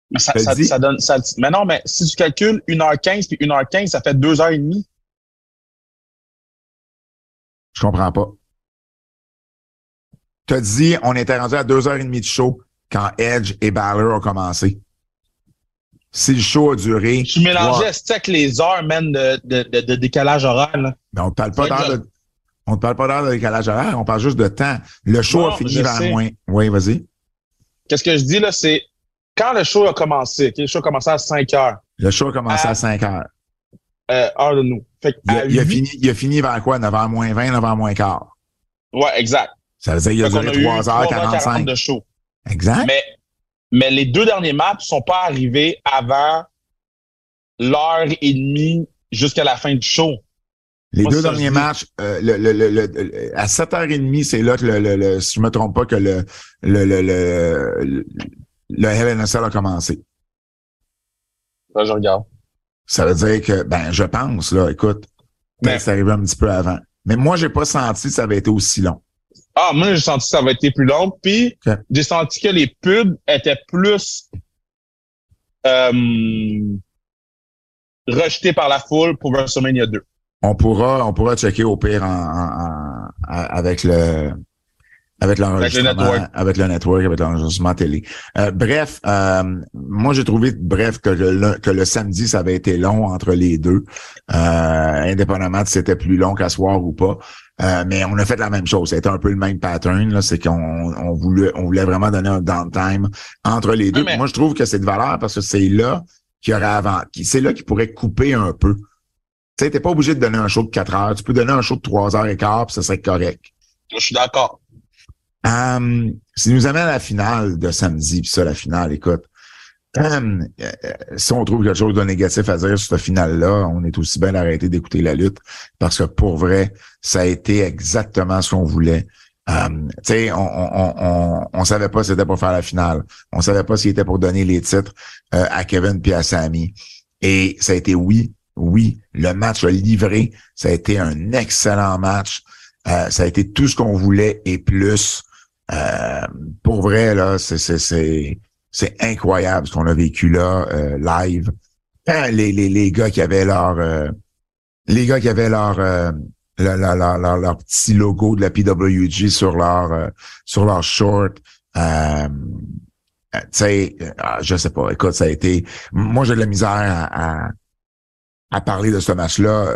Mais ça donne. Mais non, mais si tu calcules 1h15 puis 1h15, ça fait 2h30. Je comprends pas. T'as dit, on était rendu à 2h30 de show quand Edge et Balor ont commencé. Si le show a duré. Tu mélangeais avec les heures, man, de décalage horaire, là. Mais on te parle pas d'heure de. On ne parle pas d'heure de décalage horaire, on parle juste de temps. Le show a fini vers moins. Oui, vas-y. Qu'est-ce que je dis, là, c'est quand le show a commencé, le show a commencé à 5 heures. Le show a commencé à 5 heures. Heure de nous. Fait que il a fini vers quoi? 9h moins 20, 9h moins quart. Ouais, exact. Ça veut dire qu'il a duré 3h45 de show. Exact. Mais les deux derniers matchs ne sont pas arrivés avant l'heure et demie jusqu'à la fin du show. Les deux derniers matchs, à 7h30, c'est là que si je me trompe pas, que le Hell in a Cell a commencé. Là, je regarde. Ça veut dire que, ben, je pense, là, écoute, c'est arrivé un petit peu avant. Mais moi, j'ai pas senti que ça avait été aussi long. Ah, moi, j'ai senti que ça avait été plus long, puis okay. J'ai senti que les pubs étaient plus rejetées par la foule pour WrestleMania 2. On pourra checker au pire avec l'enregistrement, avec le network, avec l'enregistrement télé. Moi j'ai trouvé que le samedi ça avait été long entre les deux, indépendamment de si c'était plus long qu'à soir ou pas. Mais on a fait la même chose. C'était un peu le même pattern, là. C'est qu'on voulait vraiment donner un downtime entre les deux. Mais moi je trouve que c'est de valeur parce que c'est là qu'il y aurait c'est là qu'il pourrait couper un peu. Tu sais, t'es pas obligé de donner un show de 4 heures. Tu peux donner un show de 3h15, puis ça serait correct. Je suis d'accord. Ça nous amène à la finale de samedi, puis ça, la finale, écoute. Si on trouve quelque chose de négatif à dire sur cette finale-là, on est aussi bien d'arrêter d'écouter la lutte, parce que pour vrai, ça a été exactement ce qu'on voulait. Tu sais, on savait pas si c'était pour faire la finale. On savait pas si c'était pour donner les titres à Kevin puis à Sami. Et ça a été oui, le match a livré. Ça a été un excellent match. Ça a été tout ce qu'on voulait et plus. Pour vrai, là, c'est incroyable ce qu'on a vécu là, live. Les gars qui avaient leur petit logo de la PWG sur leur short. Tu sais, je sais pas. Écoute, ça a été. Moi, j'ai de la misère à parler de ce match-là,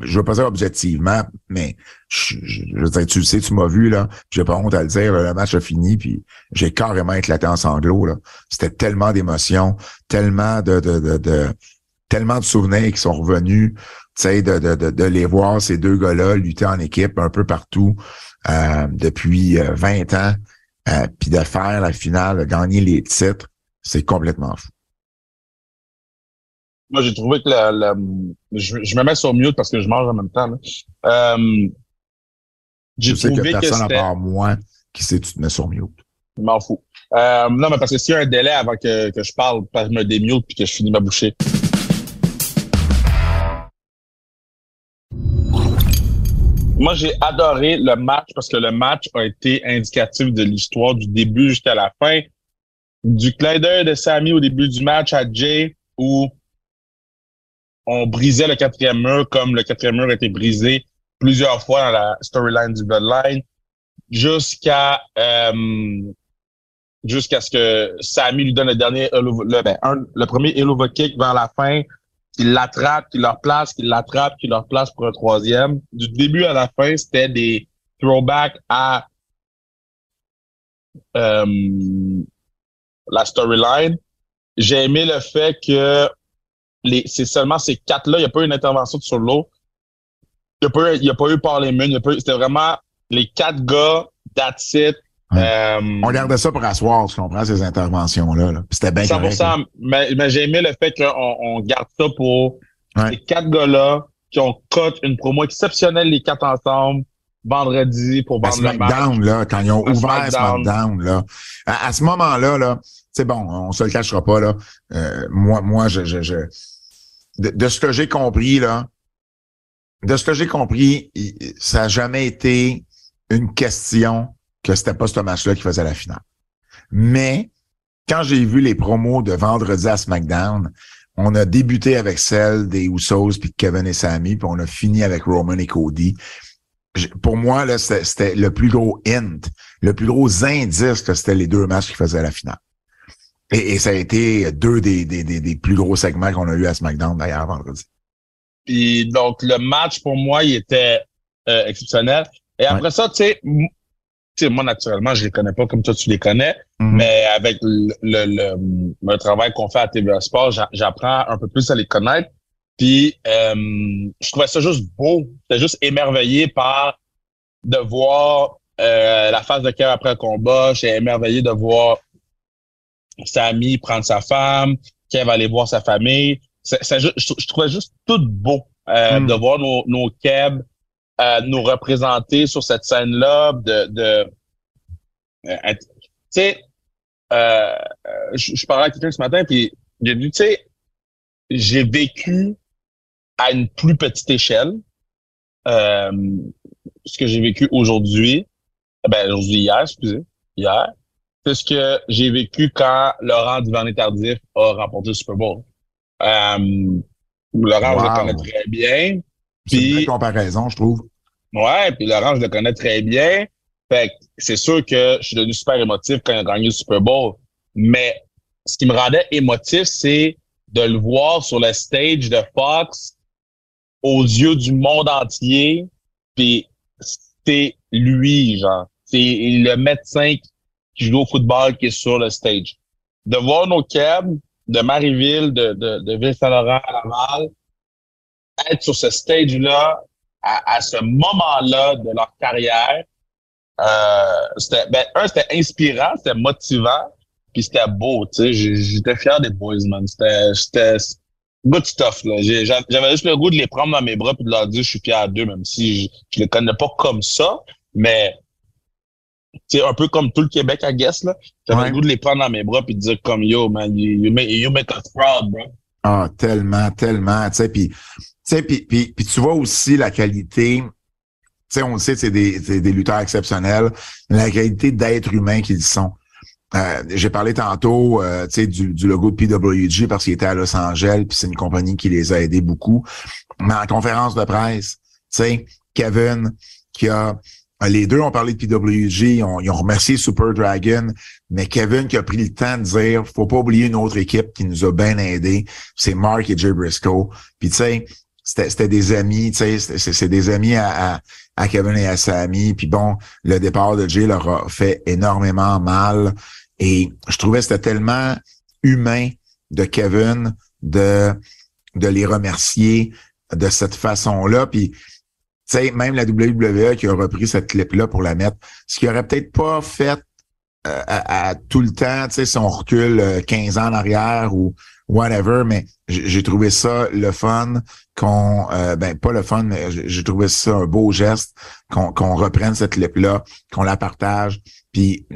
je veux pas dire objectivement, mais je veux dire, tu le sais, tu m'as vu, là, j'ai pas honte à le dire, le match a fini, puis j'ai carrément éclaté en sanglots, là. C'était tellement d'émotions, tellement de souvenirs qui sont revenus, tu sais, de les voir, ces deux gars-là, lutter en équipe un peu partout, depuis 20 ans, puis de faire la finale, de gagner les titres, c'est complètement fou. Moi, j'ai trouvé que je me mets sur mute parce que je mange en même temps. Là. J'ai trouvé que personne à part moi qui sait tu te mets sur mute. Je m'en fous. Non, mais parce que s'il y a un délai avant que je parle, je me démute puis que je finis ma bouchée. Moi, j'ai adoré le match parce que le match a été indicatif de l'histoire du début jusqu'à la fin. Du clin d'œil de Sami au début du match à Jay où on brisait le quatrième mur comme le quatrième mur a été brisé plusieurs fois dans la storyline du Bloodline jusqu'à jusqu'à ce que Sami lui donne le premier elbow kick vers la fin, qu'il l'attrape, qu'il leur place pour un troisième. Du début à la fin, c'était des throwbacks à la storyline. J'ai aimé le fait que c'est seulement ces quatre-là, il n'y a pas eu une intervention de solo. Il n'y a pas eu par les mines. C'était vraiment les quatre gars, that's it. On regardait ça pour asseoir, je comprends, ces interventions-là. Là. C'était bien 100%, correct, mais j'ai aimé le fait qu'on garde ça pour ces quatre gars-là qui ont cut une promo exceptionnelle, les quatre ensemble, vendredi pour vendre le match. SmackDown, là, quand ils ont ouvert SmackDown, là. À ce moment-là, là, c'est bon, on se le cachera pas, là. Moi, de ce que j'ai compris, là, ça n'a jamais été une question que c'était pas ce match-là qui faisait la finale. Mais quand j'ai vu les promos de vendredi à SmackDown, on a débuté avec celle des Usos, puis Kevin et Sami, puis on a fini avec Roman et Cody. Pour moi, là, c'était le plus gros hint, le plus gros indice que c'était les deux matchs qui faisaient la finale. Et ça a été deux des plus gros segments qu'on a eu à SmackDown d'ailleurs vendredi. Puis donc le match pour moi il était exceptionnel. Et après ça, tu sais, moi naturellement je les connais pas comme toi tu les connais, mais avec le travail qu'on fait à TVA Sport, j'apprends un peu plus à les connaître. Puis je trouvais ça juste beau, j'étais juste émerveillé par de voir la phase de cœur après le combat, j'étais émerveillé de voir Sami prendre sa femme, Kev aller voir sa famille. Je trouvais juste tout beau de voir nos Kev nous représenter sur cette scène-là. Tu sais, je parlais à quelqu'un ce matin, puis j'ai dit, tu sais, j'ai vécu à une plus petite échelle ce que j'ai vécu hier. C'est ce que j'ai vécu quand Laurent Duvernay-Tardif a remporté le Super Bowl. Laurent, je le connais très bien. C'est une belle comparaison, je trouve. Ouais, puis Laurent, je le connais très bien. Fait que c'est sûr que je suis devenu super émotif quand il a gagné le Super Bowl. Mais ce qui me rendait émotif, c'est de le voir sur le stage de Fox aux yeux du monde entier. Puis c'est lui, genre. C'est le médecin qui joue au football, qui est sur le stage. De voir nos câbles de Marieville, de Ville-Saint-Laurent à Laval, être sur ce stage-là, à ce moment-là de leur carrière, c'était inspirant, c'était motivant, puis c'était beau, tu sais, j'étais fier des boys, man. C'était good stuff, là. J'avais juste le goût de les prendre dans mes bras puis de leur dire je suis fier d'eux, même si je les connais pas comme ça, mais c'est un peu comme tout le Québec, I guess, là. J'avais le goût de les prendre dans mes bras puis de dire comme yo, man, you make us proud, bro. Ah, tellement, tellement, tu sais, puis tu vois aussi la qualité, tu sais, on le sait, c'est des lutteurs exceptionnels, la qualité d'êtres humains qu'ils sont. J'ai parlé tantôt, tu sais, du logo de PWG parce qu'il était à Los Angeles puis c'est une compagnie qui les a aidés beaucoup. Mais en conférence de presse, tu sais, Kevin qui a... Les deux ont parlé de PWG, ils ont remercié Super Dragon, mais Kevin qui a pris le temps de dire « Faut pas oublier une autre équipe qui nous a bien aidés, c'est Mark et Jay Briscoe. » Puis tu sais, c'était des amis, tu sais, c'est des amis à Kevin et à Sami. Puis bon, le départ de Jay leur a fait énormément mal. Et je trouvais que c'était tellement humain de Kevin de les remercier de cette façon-là. Puis tu sais, même la WWE qui a repris cette clip-là pour la mettre, ce qu'il aurait peut-être pas fait à tout le temps, tu sais, si on recule 15 ans en arrière ou whatever, mais j'ai trouvé ça le fun mais j'ai trouvé ça un beau geste qu'on reprenne cette clip-là, qu'on la partage, puis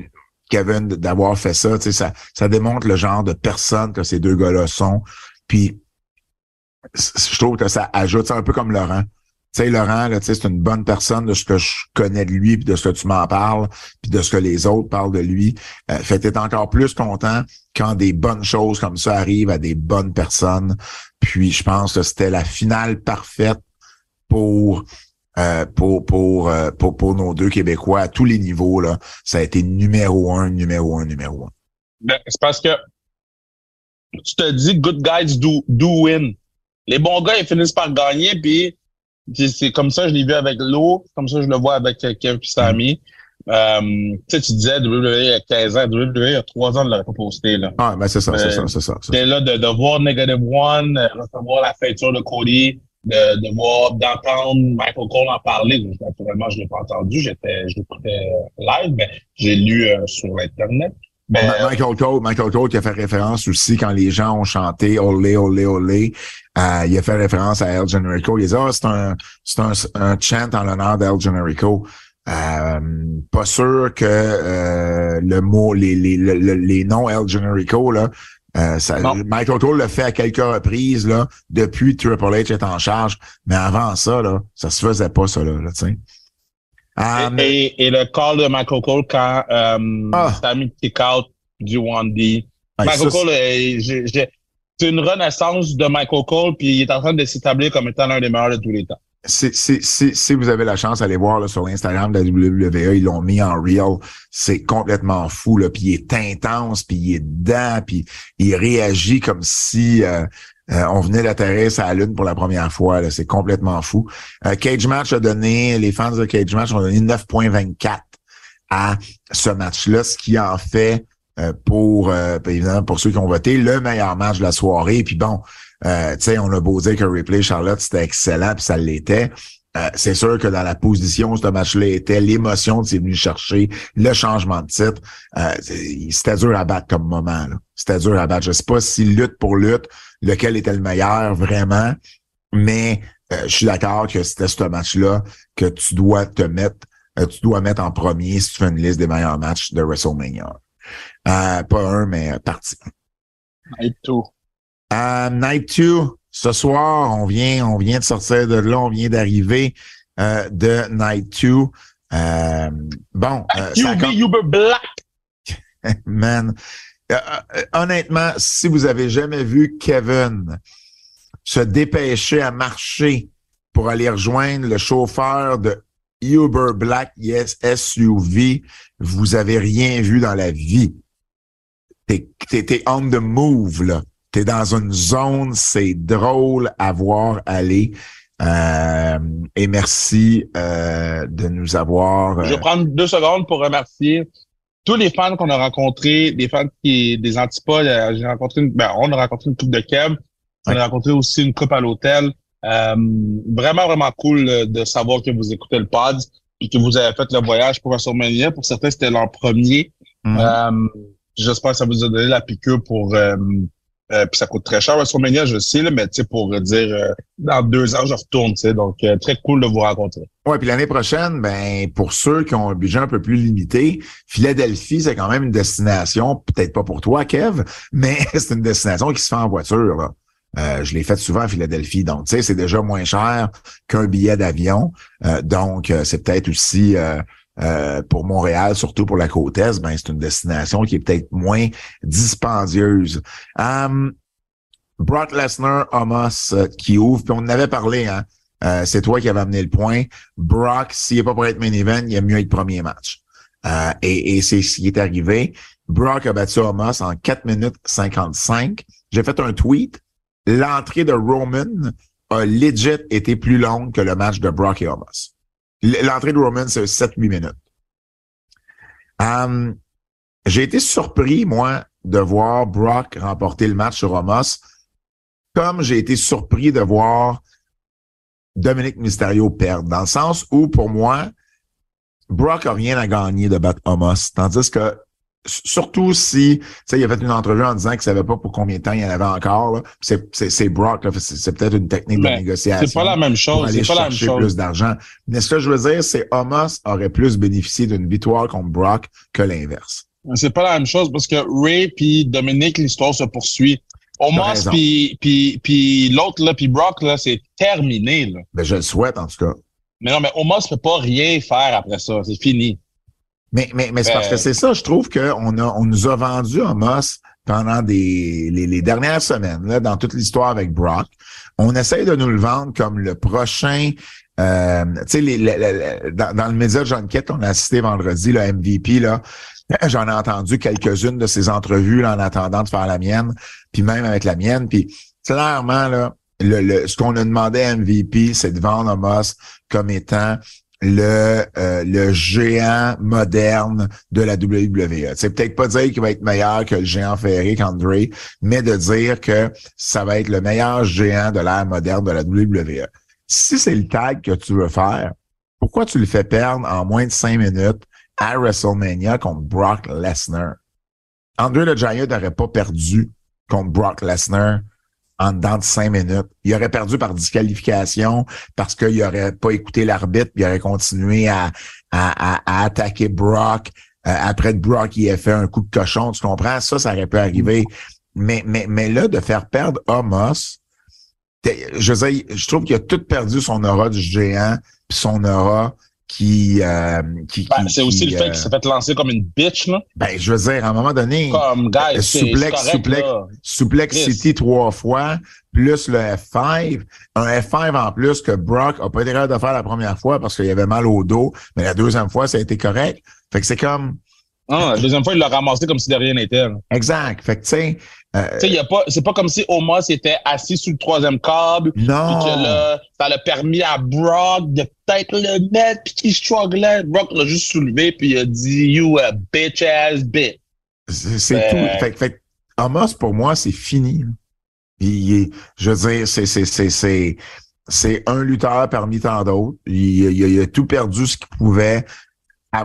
Kevin d'avoir fait ça, tu sais, ça démontre le genre de personne que ces deux gars-là sont, puis je trouve que ça ajoute, c'est un peu comme Laurent. Tu sais, Laurent, là, tu sais, c'est une bonne personne de ce que je connais de lui, puis de ce que tu m'en parles, puis de ce que les autres parlent de lui. Fait que t'es encore plus content quand des bonnes choses comme ça arrivent à des bonnes personnes. Puis je pense que c'était la finale parfaite pour nos deux Québécois à tous les niveaux, là. Ça a été numéro un. C'est parce que tu te dis good guys do win. Les bons gars, ils finissent par gagner, puis c'est comme ça je l'ai vu avec Lo, comme ça je le vois avec Kev et Sami. Tu disais WWE a 15 ans, WWE a 3 ans de la proposité, là. Ah, ben c'est ça. C'était là de voir Negative One, recevoir la ceinture de Cody, de voir, d'entendre Michael Cole en parler. Naturellement, je l'ai pas entendu, j'écoutais live, mais j'ai lu sur Internet. Ben, Michael Cole qui a fait référence aussi quand les gens ont chanté Olé, Olé, Olé. Il a fait référence à El Generico. Il a dit, c'est un chant en l'honneur d'El Generico. Pas sûr que le mot, les noms El Generico, là, Michael Cole l'a fait à quelques reprises là, depuis Triple H est en charge, mais avant ça, là, ça se faisait pas ça, là, tu sais. Et le call de Michael Cole quand Sami kick out du 1D. Hey, Michael Cole, c'est une renaissance de Michael Cole, puis il est en train de s'établir comme étant l'un des meilleurs de tous les temps. Si vous avez la chance d'aller voir là, sur l'Instagram de la WWE, ils l'ont mis en reel, c'est complètement fou, là, puis il est intense, puis il est dedans, puis il réagit comme si on venait d'atterrir sur la Lune pour la première fois, là, c'est complètement fou. Cage Match a donné, les fans de Cage Match ont donné 9.24 à ce match-là, ce qui en fait évidemment pour ceux qui ont voté, le meilleur match de la soirée, puis bon. Tu sais, on a beau dire que Ripley, Charlotte, c'était excellent, puis ça l'était. C'est sûr que dans la position où ce match-là était, l'émotion qu'il est venu chercher, le changement de titre, c'était dur à battre comme moment, là. C'était dur à battre. Je sais pas si lutte pour lutte, lequel était le meilleur vraiment, mais je suis d'accord que c'était ce match-là que tu dois mettre en premier si tu fais une liste des meilleurs matchs de WrestleMania. Pas un, mais parti. Et tout. Night 2, ce soir, on vient de sortir de là, on vient d'arriver de Night 2. Bon. Black. Man. Honnêtement, si vous avez jamais vu Kevin se dépêcher à marcher pour aller rejoindre le chauffeur de Uber Black, yes, SUV, vous avez rien vu dans la vie. T'es on the move, là. T'es dans une zone, c'est drôle à voir aller. Et merci de nous avoir... Je vais prendre 2 secondes pour remercier tous les fans qu'on a rencontrés, des fans des antipodes. On a rencontré une couple de Kev. On a rencontré aussi une couple à l'hôtel. Vraiment, vraiment cool de savoir que vous écoutez le pod et que vous avez fait le voyage pour WrestleMania. Pour certains, c'était l'an premier. Mm-hmm. J'espère que ça vous a donné la piqûre pour... puis ça coûte très cher WrestleMania, je sais, là, mais tu sais, pour dire dans 2 ans je retourne, tu sais, donc très cool de vous rencontrer. Ouais, puis l'année prochaine, ben pour ceux qui ont un budget un peu plus limité, Philadelphie, c'est quand même une destination, peut-être pas pour toi, Kev, mais c'est une destination qui se fait en voiture, là. Je l'ai fait souvent à Philadelphie, donc tu sais, c'est déjà moins cher qu'un billet d'avion. Donc c'est peut-être aussi pour Montréal, surtout pour la côte Est, ben, c'est une destination qui est peut-être moins dispendieuse. Brock Lesnar, Omos qui ouvre, puis on en avait parlé, hein. C'est toi qui avais amené le point. Brock, s'il n'est pas prêt à être main event, il aime mieux être premier match. Et c'est ce qui est arrivé. Brock a battu Omos en 4 minutes 55. J'ai fait un tweet. L'entrée de Roman a legit été plus longue que le match de Brock et Omos. L'entrée de Roman, c'est 7-8 minutes. J'ai été surpris, moi, de voir Brock remporter le match sur Omos, comme j'ai été surpris de voir Dominik Mysterio perdre, dans le sens où, pour moi, Brock n'a rien à gagner de battre Omos, tandis que, surtout si, tu sais, il a fait une entrevue en disant qu'il savait pas pour combien de temps il y en avait encore, là. C'est Brock, là. C'est peut-être une technique de négociation. C'est pas la même chose. Pour aller chercher plus d'argent. Mais ce que je veux dire, c'est Omos aurait plus bénéficié d'une victoire contre Brock que l'inverse. C'est pas la même chose parce que Ray puis Dominik, l'histoire se poursuit. Omos puis l'autre, là, puis Brock, là, c'est terminé, là. Ben, je le souhaite, en tout cas. Mais non, mais Omos peut pas rien faire après ça. C'est fini. Mais c'est parce que c'est ça, je trouve qu'on nous a vendu Omos pendant les dernières semaines, là, dans toute l'histoire avec Brock. On essaye de nous le vendre comme le prochain, tu sais, dans le média de John Kett, on a assisté vendredi, le MVP, là, J'en ai entendu quelques-unes de ces entrevues là, en attendant de faire la mienne, puis même avec la mienne. Puis clairement, là, ce qu'on a demandé à MVP, c'est de vendre Omos comme étant le géant moderne de la WWE. C'est peut-être pas dire qu'il va être meilleur que le géant Ferré qu'André, mais de dire que ça va être le meilleur géant de l'ère moderne de la WWE. Si c'est le tag que tu veux faire, pourquoi tu le fais perdre en moins de 5 minutes à WrestleMania contre Brock Lesnar? André le Giant n'aurait pas perdu contre Brock Lesnar en dedans de 5 minutes. Il aurait perdu par disqualification parce qu'il n'aurait pas écouté l'arbitre, puis il aurait continué à attaquer Brock. Après Brock, il a fait un coup de cochon, tu comprends? Ça aurait pu arriver. Mais là, de faire perdre Omos, je veux dire, je trouve qu'il a tout perdu son aura du géant, puis son aura c'est aussi le fait qu'il s'est fait lancer comme une bitch, là. Ben, je veux dire, à un moment donné, comme, guys, suplex City 3 fois, plus le F5. Un F5 en plus que Brock a pas été capable de faire la première fois parce qu'il avait mal au dos, mais la deuxième fois, ça a été correct. Fait que c'est comme... Ah, la deuxième fois, il l'a ramassé comme si de rien n'était. Exact. Fait que, tu sais... c'est pas comme si Omos était assis sous le troisième câble. Non. Puis que là, ça l'a permis à Brock de peut-être le mettre, puis qu'il strugglait. Brock l'a juste soulevé, puis il a dit « You a bitch ass bitch ». C'est tout. Fait Omos, pour moi, c'est fini. Je veux dire, c'est un lutteur parmi tant d'autres. Il a tout perdu ce qu'il pouvait.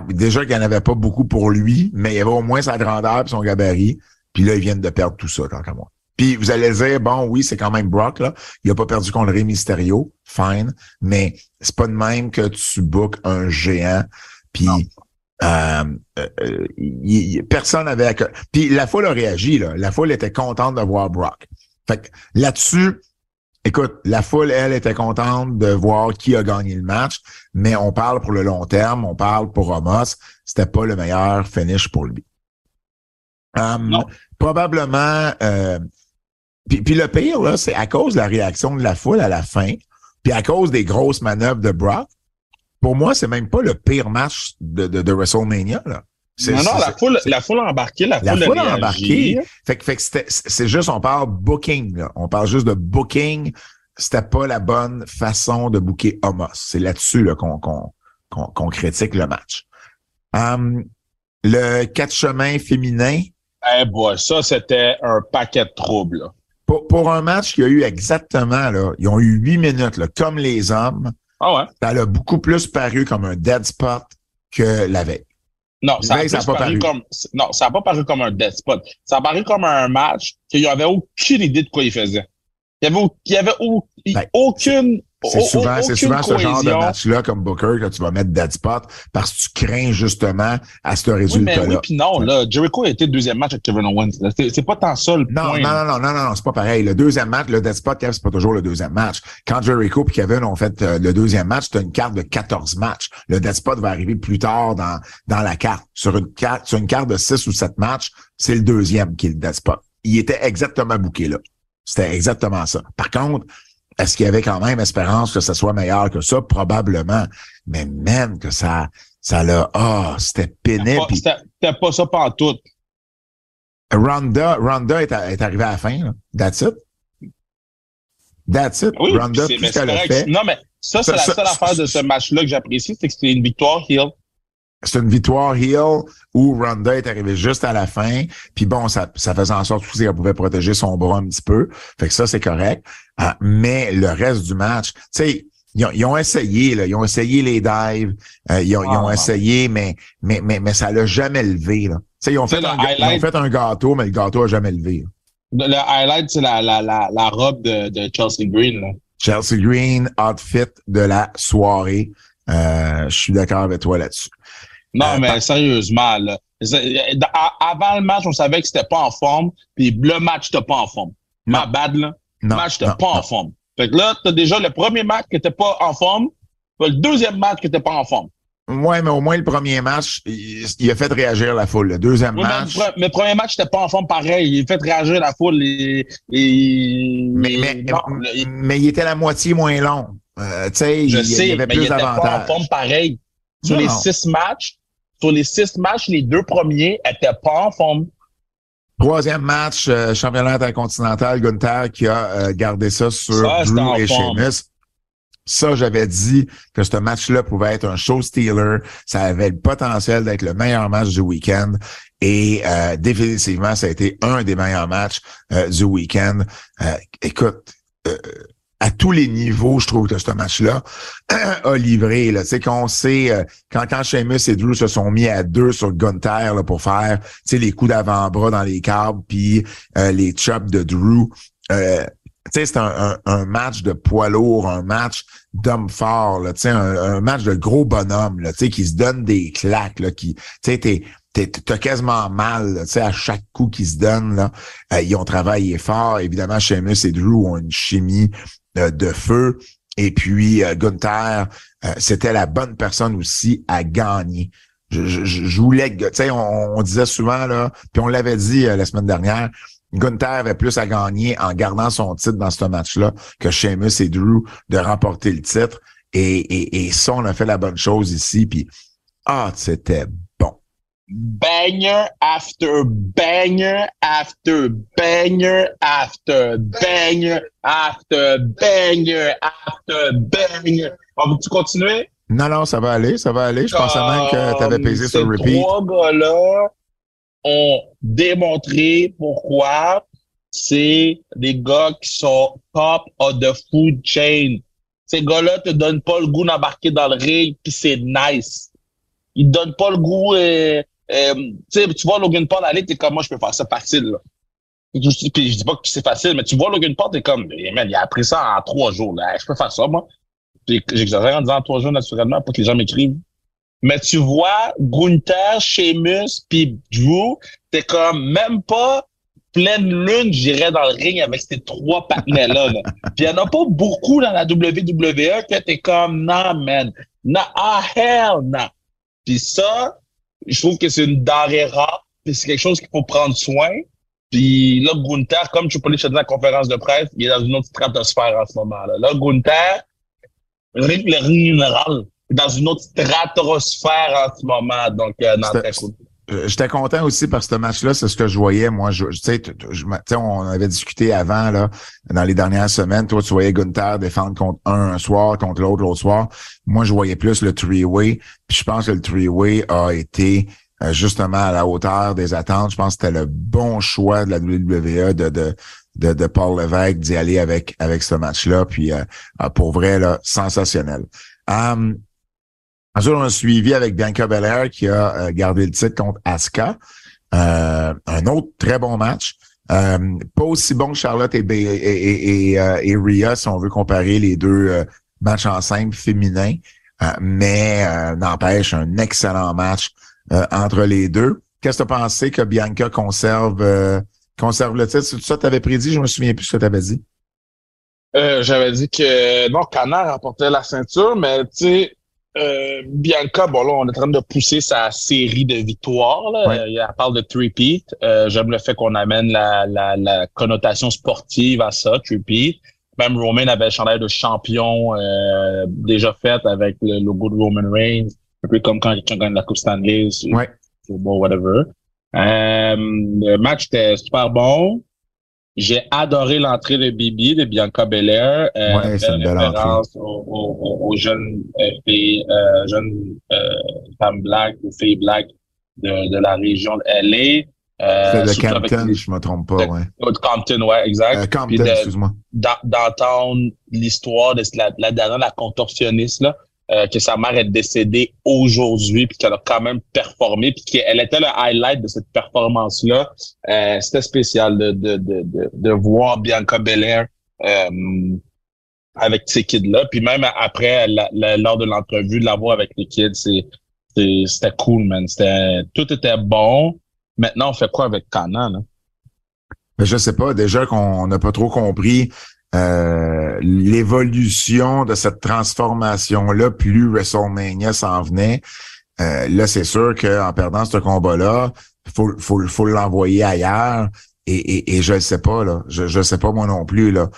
Déjà qu'il n'y en avait pas beaucoup pour lui, mais il y avait au moins sa grandeur et son gabarit. Puis là, ils viennent de perdre tout ça, tant qu'à moi. Puis vous allez dire, bon, oui, c'est quand même Brock, là. Il a pas perdu contre Rey Mysterio, fine, mais c'est pas de même que tu bookes un géant. Puis personne n'avait... Puis la foule a réagi, là. La foule était contente de voir Brock. Fait que là-dessus... Écoute, la foule, elle, était contente de voir qui a gagné le match, mais on parle pour le long terme, on parle pour Omos. C'était pas le meilleur finish pour lui. Probablement, puis le pire, là, c'est à cause de la réaction de la foule à la fin, puis à cause des grosses manœuvres de Brock, pour moi, c'est même pas le pire match de WrestleMania, là. La foule a embarqué, la foule a réagi. Fait que c'est juste, on parle booking, là. On parle juste de booking. C'était pas la bonne façon de booker Omos. C'est là-dessus, là, qu'on critique le match. Le 4 chemins féminin. Eh, boy, ça, c'était un paquet de troubles, là. Pour un match qui a eu exactement, là, ils ont eu 8 minutes, là, comme les hommes. Ah ouais. Ça a beaucoup plus paru comme un dead spot que la veille. Non, ça n'a pas paru comme un death spot. Ça a paru comme un match qu'il n'y avait aucune idée de quoi il faisait. Il n'y avait aucune. C'est souvent ce genre de match-là, comme Booker, que tu vas mettre dead spot parce que tu crains justement à ce résultat-là. Oui, mais oui, puis non, là, Jericho a été le deuxième match avec Kevin Owens. C'est pas tant ça le point. Non, c'est pas pareil. Le deuxième match, le dead spot, c'est pas toujours le deuxième match. Quand Jericho et Kevin ont fait le deuxième match, tu as une carte de 14 matchs. Le dead spot va arriver plus tard dans la carte. Sur une carte de 6 ou 7 matchs, c'est le deuxième qui est le dead spot. Il était exactement booké là. C'était exactement ça. Par contre, est-ce qu'il y avait quand même espérance que ça soit meilleur que ça? Probablement. Mais même que c'était pénible. C'était pas ça pantoute. Ronda est arrivée à la fin, là. That's it. Oui, Ronda, tout ce qu'elle a fait. Non, mais c'est la seule affaire de ce match-là que j'apprécie, c'est que c'est une victoire heel. C'est une victoire heel où Ronda est arrivée juste à la fin. Puis bon, ça faisait en sorte qu'elle pouvait protéger son bras un petit peu. Fait que ça, c'est correct. Mais le reste du match, tu sais, ils ont essayé, là. Ils ont essayé les dives. Ils ont essayé, mais ça l'a jamais levé, là. Tu sais, ils ont fait un gâteau, mais le gâteau a jamais levé, là. Le highlight, c'est la robe de Chelsea Green, là. Chelsea Green, outfit de la soirée. Je suis d'accord avec toi là-dessus. Non, mais sérieusement, là, avant le match, on savait que c'était pas en forme, puis le match t'es pas en forme. Ma bad, là, le match t'es pas en forme. Fait que là, t'as déjà le premier match que t'es pas en forme, puis le deuxième match que t'es pas en forme. Ouais, mais au moins le premier match, il a fait réagir la foule. Le deuxième match... Mais le premier match, t'es pas en forme pareil. Il a fait réagir la foule Mais il était la moitié moins long. Tu sais, il y avait plus d'avantages. Mais il était pas en forme pareil. Sur les 6 matchs, Sur les 6 matchs, les 2 premiers étaient pas en forme. Troisième match, championnat intercontinental, Gunther qui a gardé ça sur Drew et Sheamus. Ça, j'avais dit que ce match-là pouvait être un show stealer. Ça avait le potentiel d'être le meilleur match du week-end. Et définitivement, ça a été un des meilleurs matchs du week-end. Écoute, à tous les niveaux, je trouve que ce match-là a livré. Tu sais, qu'on sait, quand Sheamus et Drew se sont mis à deux sur Gunther là, pour faire les coups d'avant-bras dans les câbles, puis les chops de Drew, tu sais, c'est un match de poids lourd, un match d'homme fort, tu sais, un match de gros bonhomme, tu sais, qui se donne des claques, là, qui, tu sais, t'as quasiment mal, tu sais, à chaque coup qu'ils se donnent, là. Ils ont travaillé fort. Évidemment, Sheamus et Drew ont une chimie de feu. Et puis, Gunther, c'était la bonne personne aussi à gagner. Je voulais, tu sais, on disait souvent, là, puis on l'avait dit la semaine dernière, Gunther avait plus à gagner en gardant son titre dans ce match-là que Sheamus et Drew de remporter le titre. Et ça, on a fait la bonne chose ici. Puis, c'était bon. Banger after banger after banger after banger after banger after banger. On veut-tu continuer? Non, ça va aller, ça va aller. Je pensais même que tu avais pesé sur repeat. Ces 3 gars-là ont démontré pourquoi c'est des gars qui sont top of the food chain. Ces gars-là te donnent pas le goût d'embarquer dans le ring, puis c'est nice. Ils te donnent pas le goût. Tu vois Logan Paul aller, t'es comme, moi, je peux faire ça facile. Là. Puis je dis pas que c'est facile, mais tu vois Logan Paul, t'es comme, man, il a appris ça en 3 jours. Là. Je peux faire ça, moi. Puis j'exagère en disant 3 jours, naturellement, pour que les gens m'écrivent. Mais tu vois, Gunther, Sheamus, puis Drew, t'es comme même pas pleine lune, j'irais dans le ring avec ces 3 partenaires-là. Là. Puis il n'y en a pas beaucoup dans la WWE que t'es comme, non, man, non, hell, non. Puis ça, je trouve que c'est une denrée rare, puis c'est quelque chose qu'il faut prendre soin. Puis là, Gunther, comme tu peux le dire dans la conférence de presse, il est dans une autre stratosphère en ce moment-là. Là, Gunther, le ring minéral. Dans une autre stratosphère en ce moment, donc j'étais content aussi parce que ce match-là, c'est ce que je voyais. Moi, tu sais, on avait discuté avant là, dans les dernières semaines. Toi, tu voyais Gunther défendre contre un soir, contre l'autre soir. Moi, je voyais plus le three-way. Puis je pense que le three-way a été justement à la hauteur des attentes. Je pense que c'était le bon choix de la WWE de Paul Levesque d'y aller avec ce match-là. Puis pour vrai, là, sensationnel. Ensuite, on a suivi avec Bianca Belair qui a gardé le titre contre Asuka. Un autre très bon match. Pas aussi bon que Charlotte et Rhea si on veut comparer les 2 matchs en simple féminins. Mais n'empêche, un excellent match entre les 2. Qu'est-ce que tu as pensé que Bianca conserve le titre? C'est tout ça que tu avais prédit? Je me souviens plus ce que tu avais dit. J'avais dit que non, Connor remportait la ceinture, mais tu sais, Bianca, bon là, on est en train de pousser sa série de victoires. Là. Ouais. Elle parle de three-peat. J'aime le fait qu'on amène la connotation sportive à ça, three-peat. Même Roman avait le chandail de champion déjà fait avec le logo de Roman Reigns, un peu comme quand quelqu'un gagne la Coupe Stanley, ouais. Football, whatever. Le match était super bon. J'ai adoré l'entrée de Bibi, de Bianca Belair. C'est une belle référence aux jeunes filles, femmes black ou filles black de la région de LA. C'est de Compton, je me trompe pas, ouais. De Compton, ouais, exact. Compton, excuse-moi. D'entendre l'histoire de la dernière, la contorsionniste, là, que sa mère est décédée aujourd'hui, puis qu'elle a quand même performé, puis qu'elle était le highlight de cette performance-là. C'était spécial de voir Bianca Belair avec ces kids-là. Puis même après, lors de l'entrevue, de la voir avec les kids, c'était cool, man. Tout était bon. Maintenant, on fait quoi avec Kana, là? Ben, je sais pas. Déjà qu'on n'a pas trop compris l'évolution de cette transformation-là, plus WrestleMania s'en venait. Là, c'est sûr qu'en perdant ce combat-là, faut l'envoyer ailleurs. Et je ne sais pas, là. Je sais pas moi non plus, là.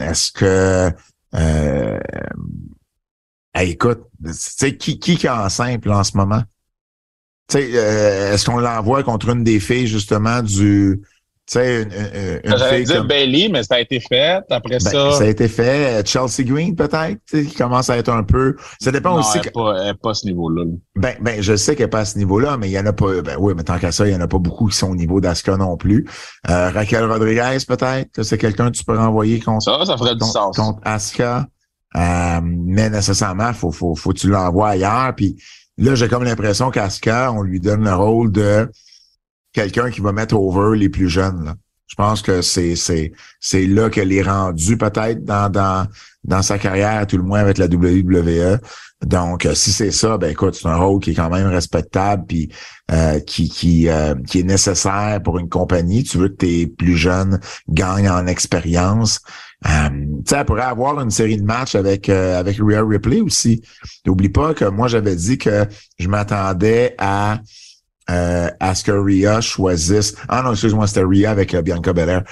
Est-ce que... écoute, tu sais, qui est en simple en ce moment? Tu sais, est-ce qu'on l'envoie contre une des filles, justement, du... Tu sais, une j'allais dire comme... Bailey, mais ça a été fait. Après ça... Ça a été fait. Chelsea Green, peut-être, qui commence à être un peu... Ça dépend non, aussi... elle n'est pas à ce niveau-là. Ben, je sais qu'elle n'est pas à ce niveau-là, mais il n'y en a pas... Ben oui, mais tant qu'à ça, il n'y en a pas beaucoup qui sont au niveau d'Asuka non plus. Raquel Rodriguez, peut-être. C'est quelqu'un que tu peux renvoyer contre... Ça ferait du sens. Contre Asuka. Mais nécessairement, faut que tu l'envoies ailleurs. Puis là, j'ai comme l'impression qu'Asuka, on lui donne le rôle de... quelqu'un qui va mettre over les plus jeunes, là. Je pense que c'est là qu'elle est rendue, peut-être, dans sa carrière, à tout le moins, avec la WWE. Donc, si c'est ça, ben, écoute, c'est un rôle qui est quand même respectable, puis, qui est nécessaire pour une compagnie. Tu veux que tes plus jeunes gagnent en expérience. Tu sais, elle pourrait avoir une série de matchs avec Rhea Ripley aussi. N'oublie pas que moi, j'avais dit que je m'attendais à ce que Rhea choisisse... Ah non, excuse-moi, c'était Rhea avec Bianca Belair.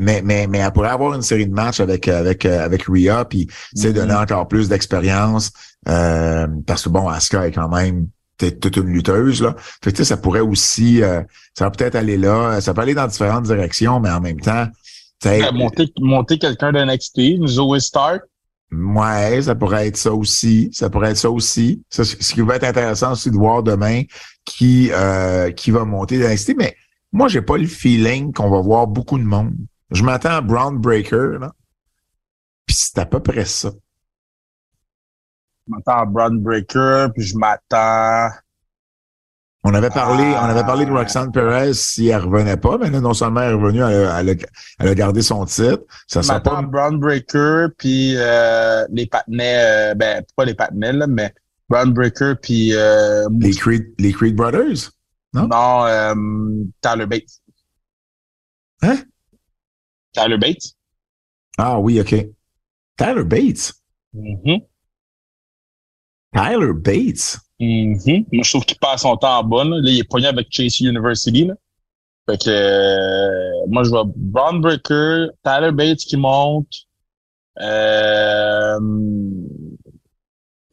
Mais elle pourrait avoir une série de matchs avec Rhea, puis c'est donner encore plus d'expérience, parce que, bon, Asuka est quand même toute une lutteuse, là. Fait que, tu sais, ça pourrait aussi... ça va peut-être aller là, ça peut aller dans différentes directions, mais en même temps... Monter quelqu'un d'un NXT, Zoe Stark. Ouais, ça pourrait être ça aussi. Ça, ce qui va être intéressant aussi de voir demain qui va monter dans NXT. Mais moi, j'ai pas le feeling qu'on va voir beaucoup de monde. Je m'attends à Braun Breaker, là. Puis c'est à peu près ça. Je m'attends à Braun Breaker, puis je m'attends... On avait parlé de Roxanne Perez si elle revenait pas, mais là, non seulement elle est revenue, elle a gardé son titre. Ça sera pas... Braun Breaker, puis les patinets, ben, pas les patinets, là, mais Braun Breaker, puis... les Creed Brothers? Non? Non, Tyler Bates. Hein? Tyler Bates? Ah oui, OK. Tyler Bates? Mm-hmm. Tyler Bates? Mm-hmm. Moi, je trouve qu'il passe son temps en bonne. Là, il est pogné avec Chase University. Là. Fait que moi, je vois Braun Breaker, Tyler Bates qui monte.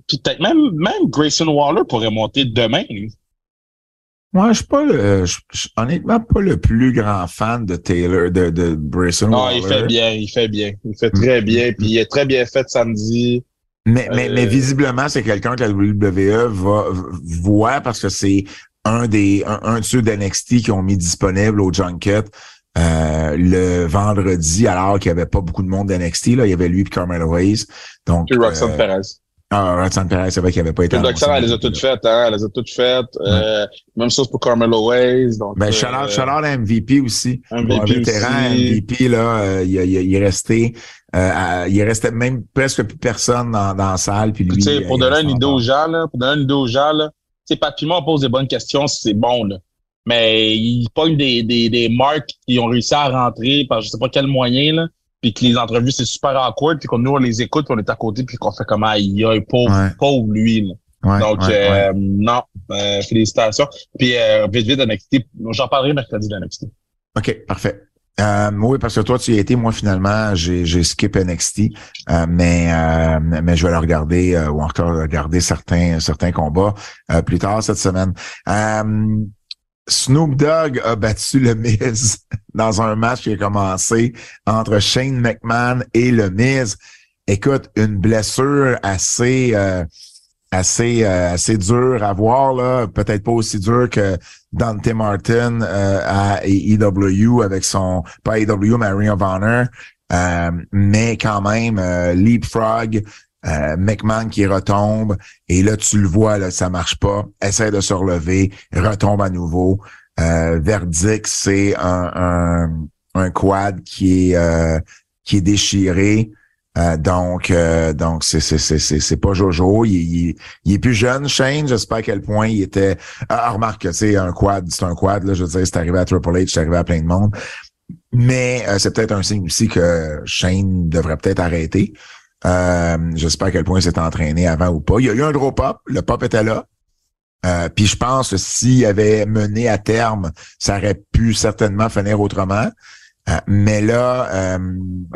Puis peut-être même Grayson Waller pourrait monter demain. Moi, je suis honnêtement pas le plus grand fan de Taylor, de Grayson Waller. Non, il fait bien. Il fait très bien. Puis il est très bien fait samedi. Mais visiblement, c'est quelqu'un que la WWE voit parce que c'est un de ceux d'NXT qui ont mis disponible au Junket le vendredi, alors qu'il n'y avait pas beaucoup de monde d'NXT. Là, il y avait lui et Carmelo Hayes. Donc, puis Roxanne Perez. Ah, Roxanne Perez, c'est vrai qu'il n'y avait pas été. Roxanne, elle les a toutes faites, hein. Elle les a toutes faites. Même chose pour Carmelo Hayes. Donc, ben, Charlotte MVP aussi. MVP. Un vétéran aussi. MVP, là, il est resté. Il restait même presque plus personne dans la salle. Puis lui, pour donner une idée aux gens, tu sais, Pat et moi, on pose des bonnes questions si c'est bon, là. Mais ils pognent des marques qui ont réussi à rentrer par je sais pas quel moyen, là. Puis que les entrevues, c'est super awkward. Puis comme nous, on les écoute, puis on est à côté, puis qu'on fait comme il y a un pauvre lui, là. Ouais, donc, non, félicitations. Puis vite, NXT. J'en parlerai mercredi de NXT. OK, parfait. Oui, parce que toi, tu y as été. Moi, finalement, j'ai skip NXT, mais je vais le regarder ou encore regarder certains combats plus tard cette semaine. Snoop Dogg a battu le Miz dans un match qui a commencé entre Shane McMahon et le Miz. Écoute, une blessure assez dur à voir, là, peut-être pas aussi dur que Dante Martin à AEW avec son pas AEW mais Ring of Honor, mais quand même leapfrog, McMahon qui retombe et là tu le vois, là ça marche pas, essaie de se relever, retombe à nouveau, verdict, c'est un quad qui est déchiré. Donc c'est pas Jojo, il est plus jeune, Shane, je sais pas à quel point il était. Ah, remarque que c'est un quad là, je veux dire, c'est arrivé à Triple H, c'est arrivé à plein de monde. Mais c'est peut-être un signe aussi que Shane devrait peut-être arrêter. Je sais pas à quel point il s'est entraîné avant ou pas. Il y a eu un gros pop, le pop était là. Puis je pense que s'il avait mené à terme, ça aurait pu certainement finir autrement. Mais là,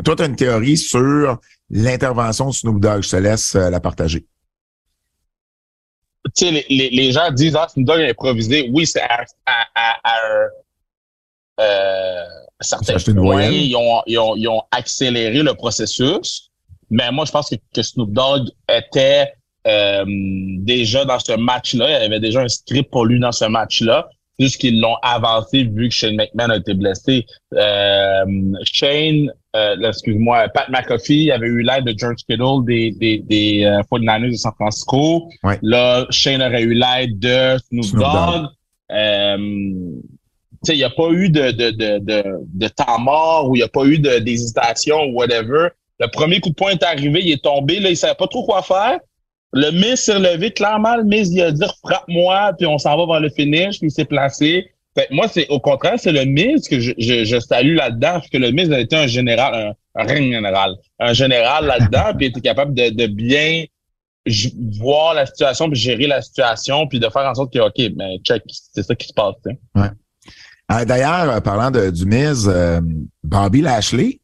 toi, tu as une théorie sur l'intervention de Snoop Dogg. Je te laisse la partager. tu sais, les gens disent « Ah, Snoop Dogg a improvisé. » Oui, c'est à certains points, ils ont accéléré le processus. Mais moi, je pense que Snoop Dogg était déjà dans ce match-là. Il y avait déjà un script pour lui dans ce match-là. C'est juste qu'ils l'ont avancé vu que Shane McMahon a été blessé. Pat McAfee avait eu l'aide de George Kittle des 49ers de San Francisco. Ouais. Là, Shane aurait eu l'aide de Snoop Dogg. Il n'y a pas eu de temps mort ou il n'y a pas eu d'hésitation ou whatever. Le premier coup de poing est arrivé, il est tombé, là, il ne savait pas trop quoi faire. Le Miz s'est relevé, clairement, le Miz, il a dit « frappe-moi », puis on s'en va vers le finish, puis il s'est placé. Fait, moi, c'est au contraire, c'est le Miz que je salue là-dedans, parce que le Miz a été un général, un général là-dedans, puis il était capable de bien voir la situation, puis gérer la situation, puis de faire en sorte que, OK, ben, check, c'est ça qui se passe. Ouais. D'ailleurs, parlant du Miz, Bobby Lashley,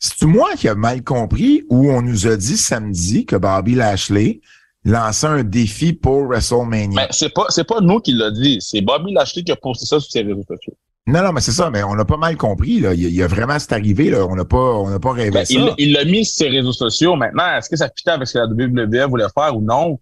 c'est-tu moi qui a mal compris ou on nous a dit samedi que Bobby Lashley lançait un défi pour WrestleMania? Mais c'est pas nous qui l'a dit. C'est Bobby Lashley qui a posté ça sur ses réseaux sociaux. Non, mais c'est ça. Mais on a pas mal compris, là. Il y a vraiment cette arrivée, là. On n'a pas rêvé ben, ça. Il l'a mis sur ses réseaux sociaux. Maintenant, est-ce que ça fitait avec ce que la WWE voulait faire ou non?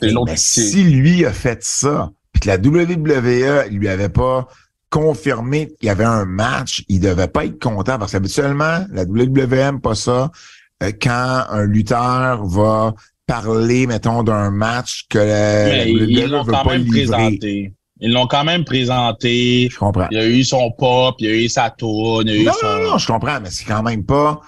Mais si lui a fait ça, puis que la WWE lui avait pas confirmé qu'il y avait un match, il devait pas être content parce qu'habituellement, la WWE, pas ça, quand un lutteur va parler, mettons, d'un match que la WWE veut pas livrer. Ils l'ont quand même présenté. Je comprends. Il y a eu son pop, il y a eu sa tourne. Non, je comprends, mais c'est quand même pas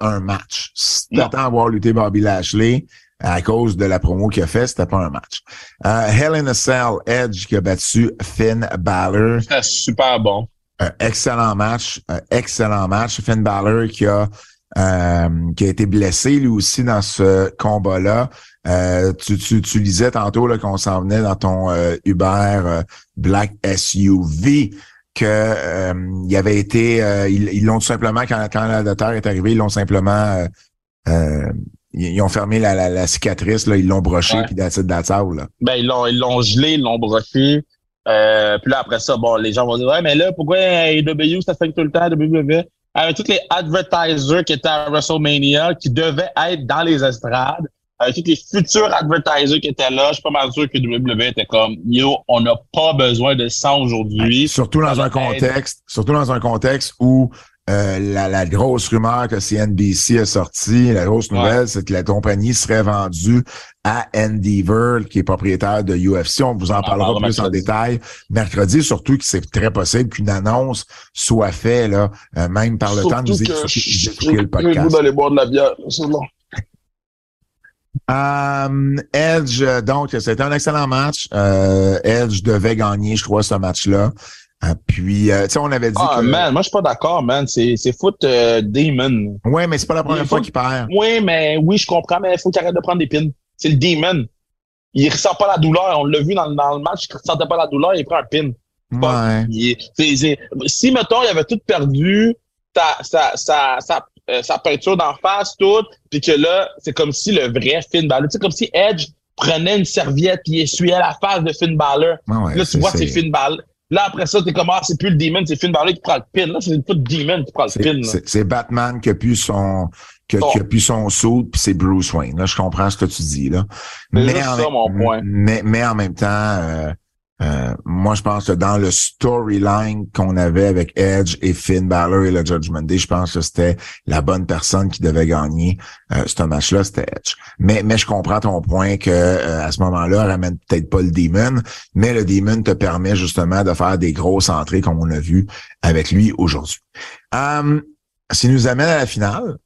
un match. Si t'attends à voir lutter Bobby Lashley, à cause de la promo qu'il a fait, c'était pas un match. Hell in a Cell, Edge qui a battu Finn Balor. C'était super bon. Excellent match. Finn Balor qui a été blessé lui aussi dans ce combat-là. Tu lisais tantôt là qu'on s'en venait dans ton Uber Black SUV que il avait été ils l'ont tout simplement quand la docteur est arrivé, ils l'ont simplement ils ont fermé la cicatrice, là, ils l'ont broché, puis là. Ben, ils l'ont gelé, ils l'ont broché. Puis là, après ça, bon, les gens vont dire, ouais, mais là, pourquoi AEW, ça fait tout le temps, WWE? Avec tous les advertisers qui étaient à WrestleMania, qui devaient être dans les estrades, avec tous les futurs advertisers qui étaient là, je suis pas mal sûr que WWE était comme, yo, on n'a pas besoin de ça aujourd'hui. Surtout dans un contexte où, la grosse rumeur que CNBC a sortie, la grosse nouvelle, c'est que la compagnie serait vendue à Endeavor, qui est propriétaire de UFC. On vous en parlera plus mercredi en détail mercredi, surtout que c'est très possible qu'une annonce soit faite, là, même par le surtout temps de nous écouter le podcast. Vous allez boire de la bière, c'est bon. Edge, donc, c'était un excellent match. Edge devait gagner, je crois, ce match-là. Puis, tu sais, on avait dit que... man, moi, je suis pas d'accord, man. C'est foot Demon. Ouais, mais c'est pas la première fois qu'il perd. Oui, mais oui, je comprends, mais il faut qu'il arrête de prendre des pins. C'est le Demon. Il ressent pas la douleur. On l'a vu dans le match, il ressentait pas la douleur, il prend un pin. Ouais. Si, mettons, il avait tout perdu, sa peinture d'en face, tout, puis que là, c'est comme si le vrai Finn Balor, tu sais, comme si Edge prenait une serviette pis essuyait la face de Finn Balor. Ouais, là, tu vois, c'est Finn Balor. Là, après ça, t'es comme, ah, c'est plus le Demon, c'est Finn Balor qui prend le pin. Là, c'est une foute Demon qui prend le pin. C'est Batman qui a pu son saut, puis c'est Bruce Wayne. Là, je comprends ce que tu dis, là. Mais en même temps, moi, je pense que dans le storyline qu'on avait avec Edge et Finn Balor et le Judgment Day, je pense que c'était la bonne personne qui devait gagner ce match-là, c'était Edge. Mais je comprends ton point que à ce moment-là, ramène peut-être pas le Demon, mais le Demon te permet justement de faire des grosses entrées comme on l'a vu avec lui aujourd'hui. Ça nous amène à la finale,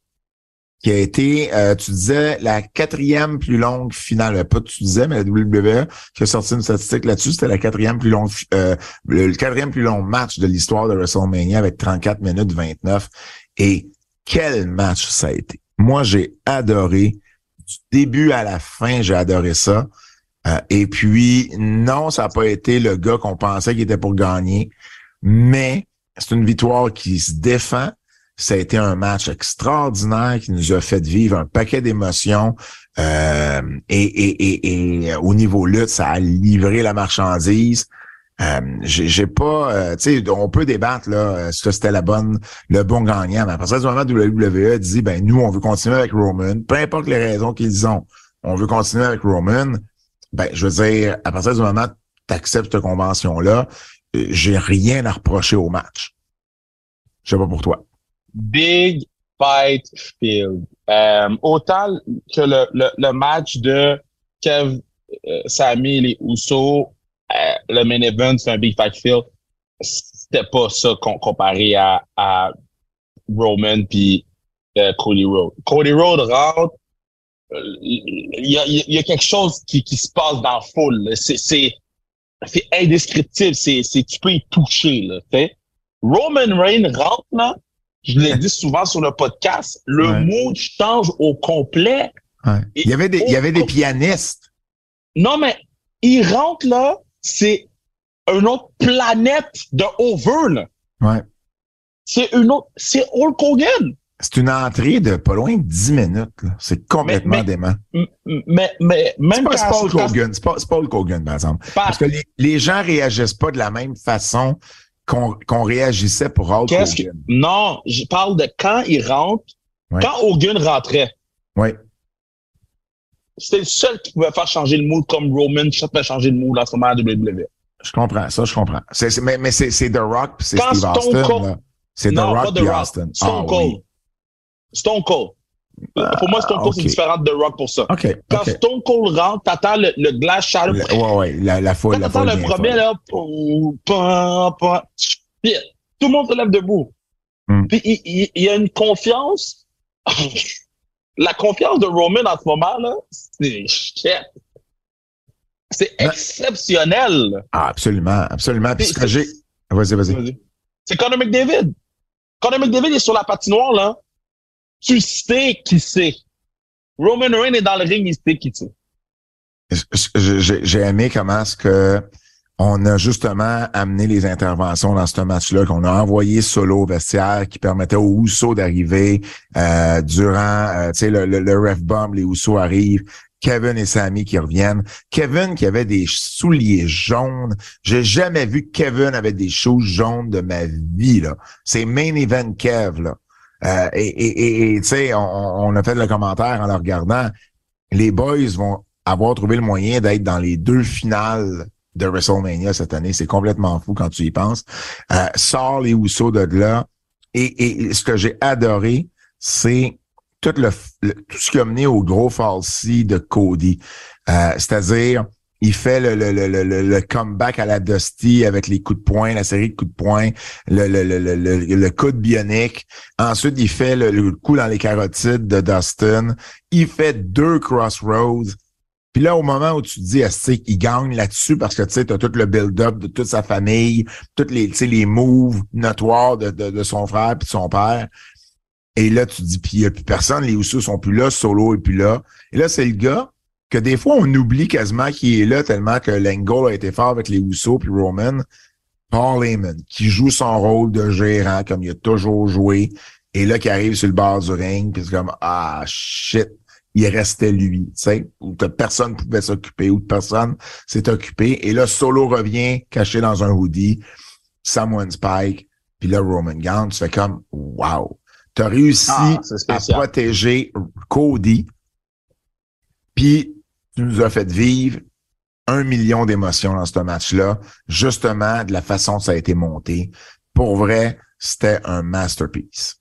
qui a été, tu disais, la quatrième plus longue finale. Pas tu disais, mais la WWE qui a sorti une statistique là-dessus, c'était la quatrième plus longue, le quatrième plus long match de l'histoire de WrestleMania avec 34 minutes 29. Et quel match ça a été! Moi, j'ai adoré. Du début à la fin, j'ai adoré ça. Et puis, non, ça n'a pas été le gars qu'on pensait qu'il était pour gagner, mais c'est une victoire qui se défend. Ça a été un match extraordinaire qui nous a fait vivre un paquet d'émotions. Et au niveau lutte, ça a livré la marchandise. J'ai pas, tu sais, on peut débattre là, si c'était le bon gagnant. Mais à partir du moment où WWE dit, ben nous, on veut continuer avec Roman, peu importe les raisons qu'ils ont, on veut continuer avec Roman. Ben, je veux dire, à partir du moment où t'acceptes cette convention là, j'ai rien à reprocher au match. Je sais pas pour toi. Big Fight Field. Autant que le match de Kev, Sami et les Usos, le main event, c'est un Big Fight Field. C'était pas ça comparé à Roman puis Cody Rhodes. Cody Rhodes rentre. Il y a quelque chose qui se passe dans la foule. C'est indescriptible. Tu peux y toucher, là, t'sais. Roman Reigns rentre, là. Je l'ai dit souvent sur le podcast, le mood change au complet. Ouais. Il y avait des pianistes. Non, mais il rentre là, c'est une autre planète de over, là. Ouais. C'est Hulk Hogan. C'est une entrée de pas loin de 10 minutes, là. C'est complètement dément. Mais même c'est pas Hulk Hogan, c'est pas Hulk Hogan, par exemple. Parce que les gens réagissent pas de la même façon qu'on réagissait pour Hulk Hogan. Non, je parle de quand il rentre, quand Hogan rentrait. Oui. C'était le seul qui pouvait faire changer le mood comme Roman, qui pouvait changer le mood en ce moment à WWE. Je comprends. Mais c'est The Rock pis c'est Steve Austin. C'est The Rock pis Austin. Stone Cold. Stone Cold. Pour moi, Stone Cold, c'est différent de The Rock pour ça. Quand Stone Cold rentre, t'attends le glass shadow. La foule. T'attends le premier, là. Tout le monde se lève debout. Puis, il y a une confiance. La confiance de Roman en ce moment, là, c'est shit. C'est exceptionnel. Ah, absolument. Puis, vas-y. C'est Conor McDavid. Conor McDavid est sur la patinoire, là. Tu sais qui c'est. Roman Reigns est dans le ring, il sait qui c'est. J'ai aimé comment est-ce que on a justement amené les interventions dans ce match-là, qu'on a envoyé Solo au vestiaire, qui permettait aux Usos d'arriver durant tu sais, le ref bomb, les Usos arrivent. Kevin et Sami qui reviennent. Kevin qui avait des souliers jaunes. J'ai jamais vu Kevin avec des choses jaunes de ma vie, là. C'est main event Kev, là. Et tu sais, on a fait le commentaire en le regardant. Les boys vont avoir trouvé le moyen d'être dans les deux finales de WrestleMania cette année. C'est complètement fou quand tu y penses. Sort les Usos de là. Et ce que j'ai adoré, c'est tout tout ce qui a mené au gros falsi de Cody. C'est-à-dire, il fait le comeback à la Dusty avec les coups de poing, la série de coups de poing, le coup de bionique. Ensuite, il fait le coup dans les carotides de Dustin. Il fait 2 crossroads. Puis là, au moment où tu te dis, il gagne là-dessus parce que tu sais, t'as tout le build-up de toute sa famille, toutes les moves notoires de son frère et de son père. Et là, tu te dis, puis il n'y a plus personne, les Usos sont plus là, Solo est plus là. Et là, c'est le gars que des fois, on oublie quasiment qu'il est là tellement que l'angle a été fort avec les Usos puis Roman. Paul Heyman, qui joue son rôle de gérant comme il a toujours joué, et là, qui arrive sur le bord du ring, puis c'est comme, ah, shit, il restait lui, tu sais, où personne pouvait s'occuper, où personne s'est occupé. Et là, Solo revient caché dans un hoodie, Someone's Pike, puis là, Roman Gant, tu fais comme, wow. T'as réussi à protéger Cody, puis tu nous as fait vivre 1 million d'émotions dans ce match-là, justement de la façon dont ça a été monté. Pour vrai, c'était un masterpiece.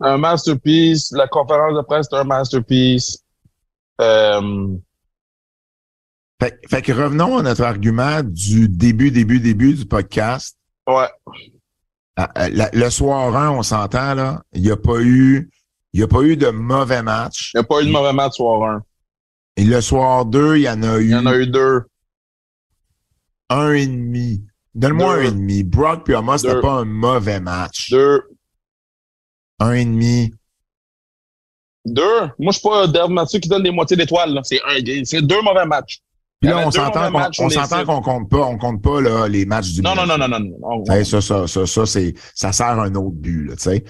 Un masterpiece. La conférence de presse, c'était un masterpiece. Fait que revenons à notre argument du début du podcast. Ouais. Le soir 1, on s'entend, là, il n'y a pas eu de mauvais match. Il n'y a pas eu de mauvais match soir 1. Et le soir 2, il y en a eu 2. 1,5. Donne-moi 1,5. Brock puis Omos, c'était pas un mauvais match. 2. 1,5. 2. Moi, je suis pas Dave Mathieu qui donne des moitiés d'étoiles, là. C'est 2 mauvais matchs. Puis là, on s'entend qu'on compte pas là, les matchs du match. Non. Hey, ça sert un autre but, tu sais.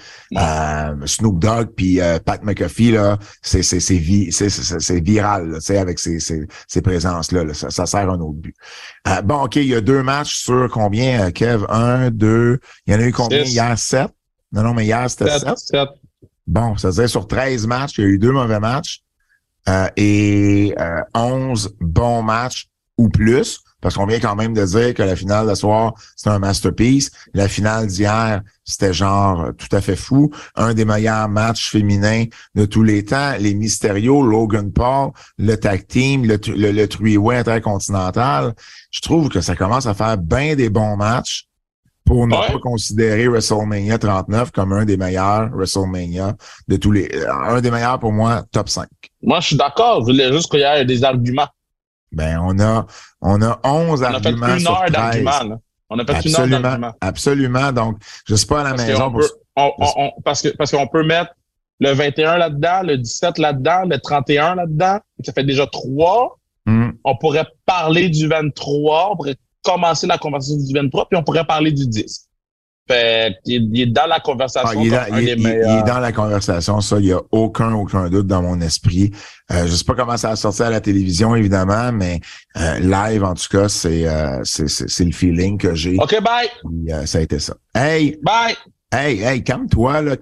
Snoop Dogg puis Pat McAfee, là, c'est viral, tu sais, avec ces présences-là. Là, ça sert un autre but. Bon, OK, il y a deux matchs sur combien, Kev? 1, 2. Il y en a eu combien? 6. Hier, 7? Non, mais hier, c'était 7. Bon, ça veut dire sur 13 matchs, il y a eu 2 mauvais matchs. Et 11 bons matchs ou plus, parce qu'on vient quand même de dire que la finale de soir, c'était un masterpiece. La finale d'hier, c'était genre tout à fait fou. Un des meilleurs matchs féminins de tous les temps. Les Mysterio, Logan Paul, le tag team, le three-way intercontinental. Je trouve que ça commence à faire bien des bons matchs pour ne pas considérer WrestleMania 39 comme un des meilleurs WrestleMania de tous les... Un des meilleurs, pour moi, top 5. Moi, je suis d'accord. Je voulais juste qu'il y ait des arguments. Ben, on a 11 arguments. On a fait une heure d'arguments. On a fait absolument, une heure d'arguments. Absolument. Donc, je ne suis pas à la maison. Parce qu'on peut mettre le 21 là-dedans, le 17 là-dedans, le 31 là-dedans. Ça fait déjà 3. Mm. On pourrait parler du 23. On pourrait commencer la conversation du 23, puis on pourrait parler du 10. Fait il est dans la conversation. Il est dans la conversation, ça, il n'y a aucun doute dans mon esprit. Je sais pas comment ça a sorti à la télévision, évidemment, mais live, en tout cas, c'est le feeling que j'ai. OK, bye! Et, ça a été ça. Hey! Bye! Hey, calme-toi,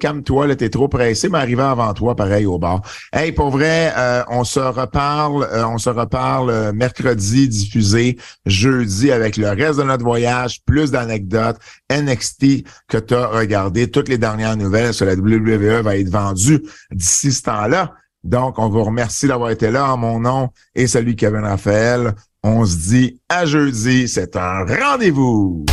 t'es trop pressé, mais arrivé avant toi, pareil, au bar. Hey, pour vrai, on se reparle mercredi, diffusé jeudi avec le reste de notre voyage, plus d'anecdotes, NXT que t'as regardé, toutes les dernières nouvelles sur la WWE va être vendue d'ici ce temps-là. Donc, on vous remercie d'avoir été là en mon nom et celui de Kevin Raphaël. On se dit à jeudi, c'est un rendez-vous!